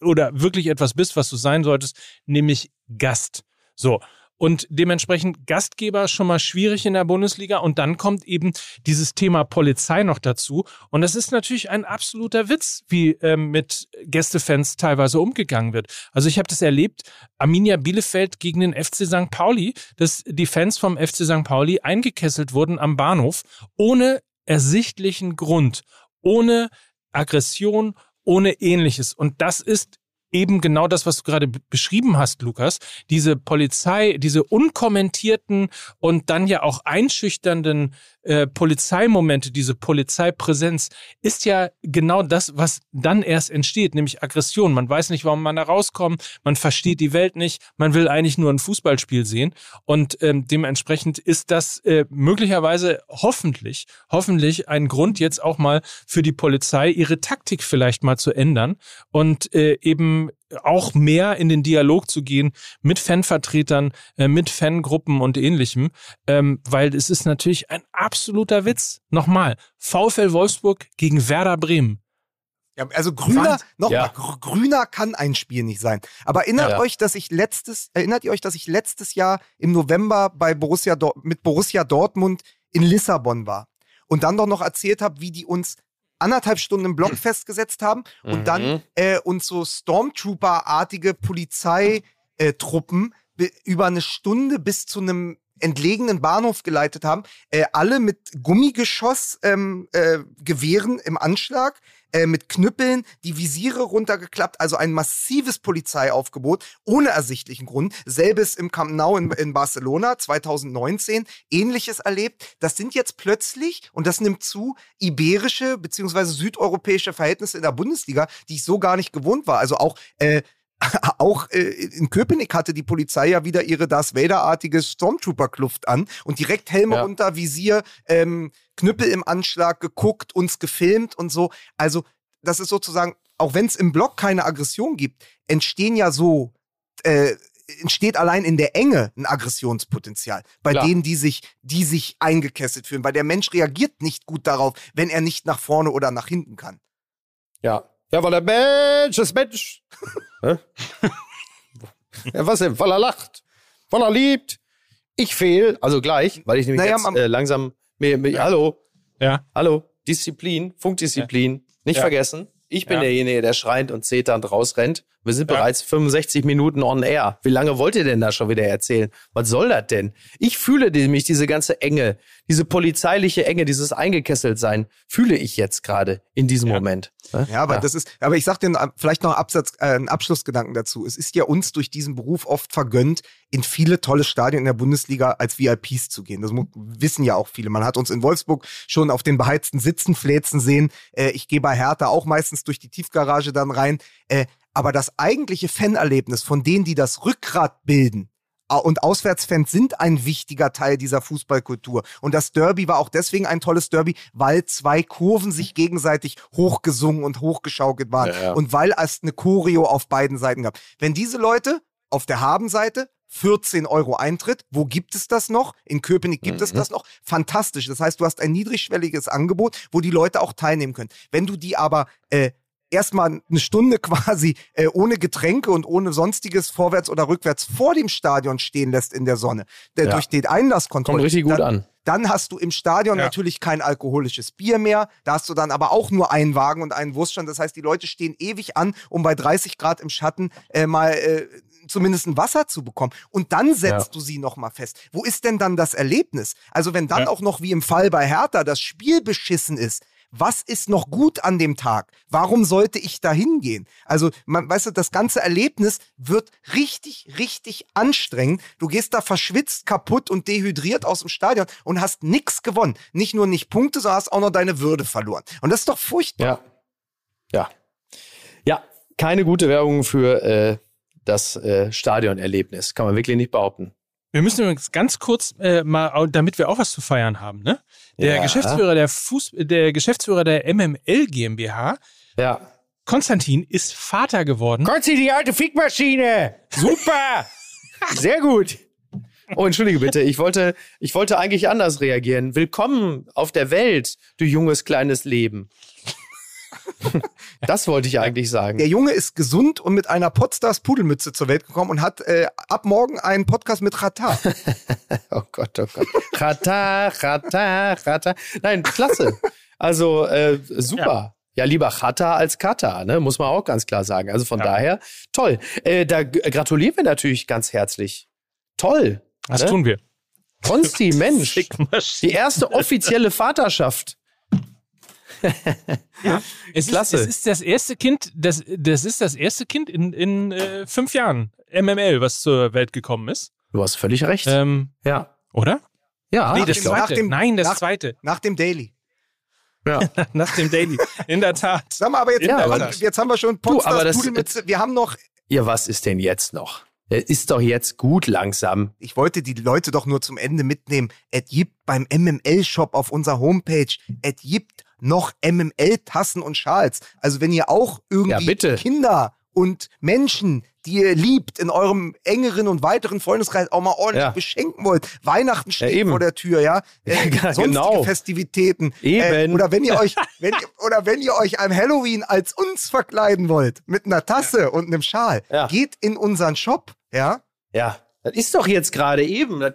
oder wirklich etwas bist, was du sein solltest, nämlich Gast. So. Und dementsprechend Gastgeber schon mal schwierig in der Bundesliga. Und dann kommt eben dieses Thema Polizei noch dazu. Und das ist natürlich ein absoluter Witz, wie äh, mit Gästefans teilweise umgegangen wird. Also ich habe das erlebt, Arminia Bielefeld gegen den F C Sankt Pauli, dass die Fans vom F C Sankt Pauli eingekesselt wurden am Bahnhof, ohne ersichtlichen Grund, ohne Aggression, ohne Ähnliches. Und das ist eben genau das, was du gerade b- beschrieben hast, Lukas, diese Polizei, diese unkommentierten und dann ja auch einschüchternden äh, Polizeimomente, diese Polizeipräsenz, ist ja genau das, was dann erst entsteht, nämlich Aggression. Man weiß nicht, warum man da rauskommt, man versteht die Welt nicht, man will eigentlich nur ein Fußballspiel sehen und ähm, dementsprechend ist das äh, möglicherweise hoffentlich, hoffentlich ein Grund jetzt auch mal für die Polizei, ihre Taktik vielleicht mal zu ändern und äh, eben auch mehr in den Dialog zu gehen mit Fanvertretern, äh, mit Fangruppen und Ähnlichem, ähm, weil es ist natürlich ein absoluter Witz. Nochmal, VfL Wolfsburg gegen Werder Bremen. Ja, also grüner, nochmal, ja. grüner kann ein Spiel nicht sein. Aber erinnert ja, ja. euch, dass ich letztes, erinnert ihr euch, dass ich letztes Jahr im November bei Borussia Do- mit Borussia Dortmund in Lissabon war und dann doch noch erzählt habe, wie die uns anderthalb Stunden im Block festgesetzt haben und mhm. dann äh, uns so Stormtrooper-artige Polizeitruppen be- über eine Stunde bis zu einem entlegenen Bahnhof geleitet haben, äh, alle mit Gummigeschoss ähm, äh, Gewehren im Anschlag, äh, mit Knüppeln, die Visiere runtergeklappt, also ein massives Polizeiaufgebot, ohne ersichtlichen Grund. Selbes im Camp Nou in, in Barcelona zwanzig neunzehn, Ähnliches erlebt. Das sind jetzt plötzlich, und das nimmt zu, iberische bzw. südeuropäische Verhältnisse in der Bundesliga, die ich so gar nicht gewohnt war. Also auch äh, Auch äh, in Köpenick hatte die Polizei ja wieder ihre Darth Vader-artige Stormtrooper-Kluft an und direkt Helme ja. unter, Visier, ähm, Knüppel im Anschlag, geguckt, uns gefilmt und so. Also das ist sozusagen, auch wenn es im Block keine Aggression gibt, entstehen ja so, äh, entsteht allein in der Enge ein Aggressionspotenzial bei Klar. denen, die sich, die sich eingekesselt fühlen, weil der Mensch reagiert nicht gut darauf, wenn er nicht nach vorne oder nach hinten kann. Ja. Ja, weil der Mensch ist Mensch. ja, was denn? Weil er lacht, weil er liebt. Ich fehl, also gleich, weil ich nämlich naja, jetzt äh, langsam... Mir, mir, ja. Hallo, ja. hallo, Disziplin, Funkdisziplin, ja. nicht ja. vergessen. Ich bin ja. derjenige, der schreiend und zeternd rausrennt. Wir sind ja. bereits fünfundsechzig Minuten on air. Wie lange wollt ihr denn da schon wieder erzählen? Was soll das denn? Ich fühle nämlich diese ganze Enge, diese polizeiliche Enge, dieses Eingekesseltsein, fühle ich jetzt gerade in diesem ja. Moment. Ja, ja, aber das ist, aber ich sag dir vielleicht noch einen, Absatz, äh, einen Abschlussgedanken dazu. Es ist ja uns durch diesen Beruf oft vergönnt, in viele tolle Stadien in der Bundesliga als V I Ps zu gehen. Das wissen ja auch viele. Man hat uns in Wolfsburg schon auf den beheizten Sitzen fläzen sehen. Äh, ich gehe bei Hertha auch meistens durch die Tiefgarage dann rein. Äh, Aber das eigentliche Fanerlebnis von denen, die das Rückgrat bilden, und Auswärtsfans sind ein wichtiger Teil dieser Fußballkultur. Und das Derby war auch deswegen ein tolles Derby, weil zwei Kurven sich gegenseitig hochgesungen und hochgeschaukelt waren. Ja, ja. Und weil es eine Choreo auf beiden Seiten gab. Wenn diese Leute auf der Habenseite vierzehn Euro Eintritt. Wo gibt es das noch? In Köpenick gibt mhm. es das noch. Fantastisch. Das heißt, du hast ein niedrigschwelliges Angebot, wo die Leute auch teilnehmen können. Wenn du die aber... äh, erstmal eine Stunde quasi äh, ohne Getränke und ohne sonstiges vorwärts oder rückwärts vor dem Stadion stehen lässt in der Sonne, der ja. durch den Einlasskontrolle. Kommt richtig gut dann, an. Dann hast du im Stadion ja. natürlich kein alkoholisches Bier mehr, da hast du dann aber auch nur einen Wagen und einen Wurststand, das heißt, die Leute stehen ewig an, um bei dreißig Grad im Schatten äh, mal äh, zumindest ein Wasser zu bekommen. Und dann setzt ja. du sie nochmal fest. Wo ist denn dann das Erlebnis? Also wenn dann ja. auch noch wie im Fall bei Hertha das Spiel beschissen ist, was ist noch gut an dem Tag? Warum sollte ich da hingehen? Also, man, weißt du, das ganze Erlebnis wird richtig, richtig anstrengend. Du gehst da verschwitzt, kaputt und dehydriert aus dem Stadion und hast nichts gewonnen. Nicht nur nicht Punkte, sondern hast auch noch deine Würde verloren. Und das ist doch furchtbar. Ja, ja, ja, keine gute Werbung für äh, das äh, Stadionerlebnis. Kann man wirklich nicht behaupten. Wir müssen übrigens ganz kurz äh, mal, damit wir auch was zu feiern haben, ne? Der ja. Geschäftsführer der Fuß, der Geschäftsführer der M M L GmbH, ja. Konstantin, ist Vater geworden. Konsti, die alte Fickmaschine! Super! Sehr gut! Oh, entschuldige bitte, ich wollte, ich wollte eigentlich anders reagieren. Willkommen auf der Welt, du junges, kleines Leben. Das wollte ich eigentlich sagen. Der Junge ist gesund und mit einer Podstars-Pudelmütze zur Welt gekommen und hat äh, ab morgen einen Podcast mit Rata. Oh Gott, oh Gott. Rata, Rata, Rata. Nein, klasse. Also äh, super. Ja. Ja, lieber Chata als Kata, ne? Muss man auch ganz klar sagen. Also von ja. daher, toll. Äh, da g- gratulieren wir natürlich ganz herzlich. Toll. Das ne? tun wir. Konsti, Mensch. Die erste offizielle Vaterschaft. Ja, es klasse. Ist, es ist das erste Kind, das, das ist das erste Kind in, in äh, fünf Jahren M M L, was zur Welt gekommen ist. Du hast völlig recht. Ähm, ja. Oder? Ja. Nee, das zweite. Nach dem, Nein, das nach, zweite. Nach dem Daily. Ja. Nach dem Daily. In der Tat. Sag mal, aber jetzt, ja, aber Tat. Jetzt haben wir schon Podstars-Pudelmütze. Wir haben noch. Ja, was ist denn jetzt noch? Das ist doch jetzt gut langsam. Ich wollte die Leute doch nur zum Ende mitnehmen. Es gibt beim M M L-Shop auf unserer Homepage. Es gibt noch M M L-Tassen und Schals. Also wenn ihr auch irgendwie ja, Kinder und Menschen, die ihr liebt, in eurem engeren und weiteren Freundeskreis auch mal ordentlich ja. beschenken wollt. Weihnachten steht ja, vor der Tür, ja. Äh, ja sonstige genau. Festivitäten. Eben. Äh, oder wenn ihr euch, wenn ihr, oder wenn ihr euch am Halloween als uns verkleiden wollt, mit einer Tasse ja. und einem Schal, ja. geht in unseren Shop, ja. Ja. Das ist doch jetzt gerade eben, das,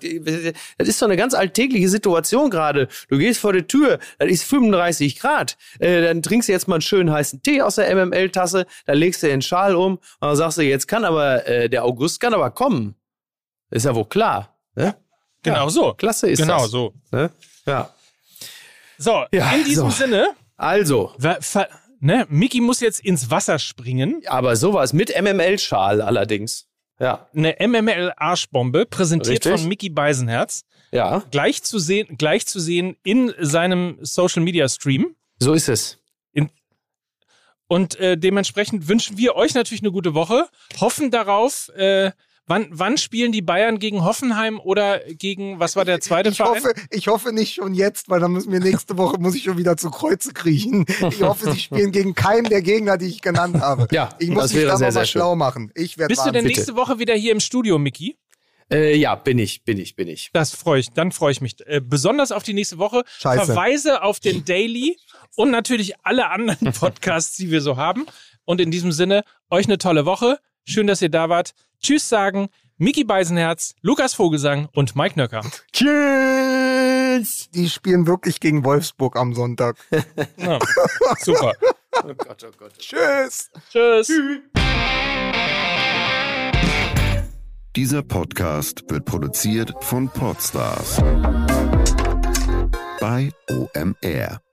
das ist doch eine ganz alltägliche Situation gerade. Du gehst vor die Tür, das ist fünfunddreißig Grad, äh, dann trinkst du jetzt mal einen schönen heißen Tee aus der M M L-Tasse, dann legst du den Schal um und dann sagst du, jetzt kann aber, äh, der August kann aber kommen. Ist ja wohl klar. Ne? Genau ja, so. Klasse ist genau das. Genau so. Ne? Ja. So, ja, in diesem so. Sinne. Also. Ver, ver, ne? Micky muss jetzt ins Wasser springen. Aber sowas, mit M M L-Schal allerdings. Ja. Eine M M L-Arschbombe, präsentiert Richtig. Von Micky Beisenherz. Ja. Gleich zu sehen, gleich zu sehen in seinem Social-Media-Stream. So ist es. In, und äh, dementsprechend wünschen wir euch natürlich eine gute Woche. Hoffen darauf, äh, wann, wann spielen die Bayern gegen Hoffenheim oder gegen, was war der zweite ich, ich Verein? Hoffe, ich hoffe nicht schon jetzt, weil dann müssen wir nächste Woche, muss ich schon wieder zu Kreuze kriechen. Ich hoffe, sie spielen gegen keinen der Gegner, die ich genannt habe. Ja, ich muss mich da mal schlau machen. Ich werde Bist wahnsinnig. Du denn nächste Bitte. Woche wieder hier im Studio, Micky? Äh, ja, bin ich, bin ich, bin ich. Das freue ich, dann freue ich mich äh, besonders auf die nächste Woche. Scheiße. Verweise auf den Daily und natürlich alle anderen Podcasts, die wir so haben. Und in diesem Sinne, euch eine tolle Woche. Schön, dass ihr da wart. Tschüss sagen, Micky Beisenherz, Lukas Vogelsang und Mike Nöcker. Tschüss! Die spielen wirklich gegen Wolfsburg am Sonntag. Ja, super. Oh Gott, oh Gott. Tschüss! Tschüss! Dieser Podcast wird produziert von Podstars bei O M R.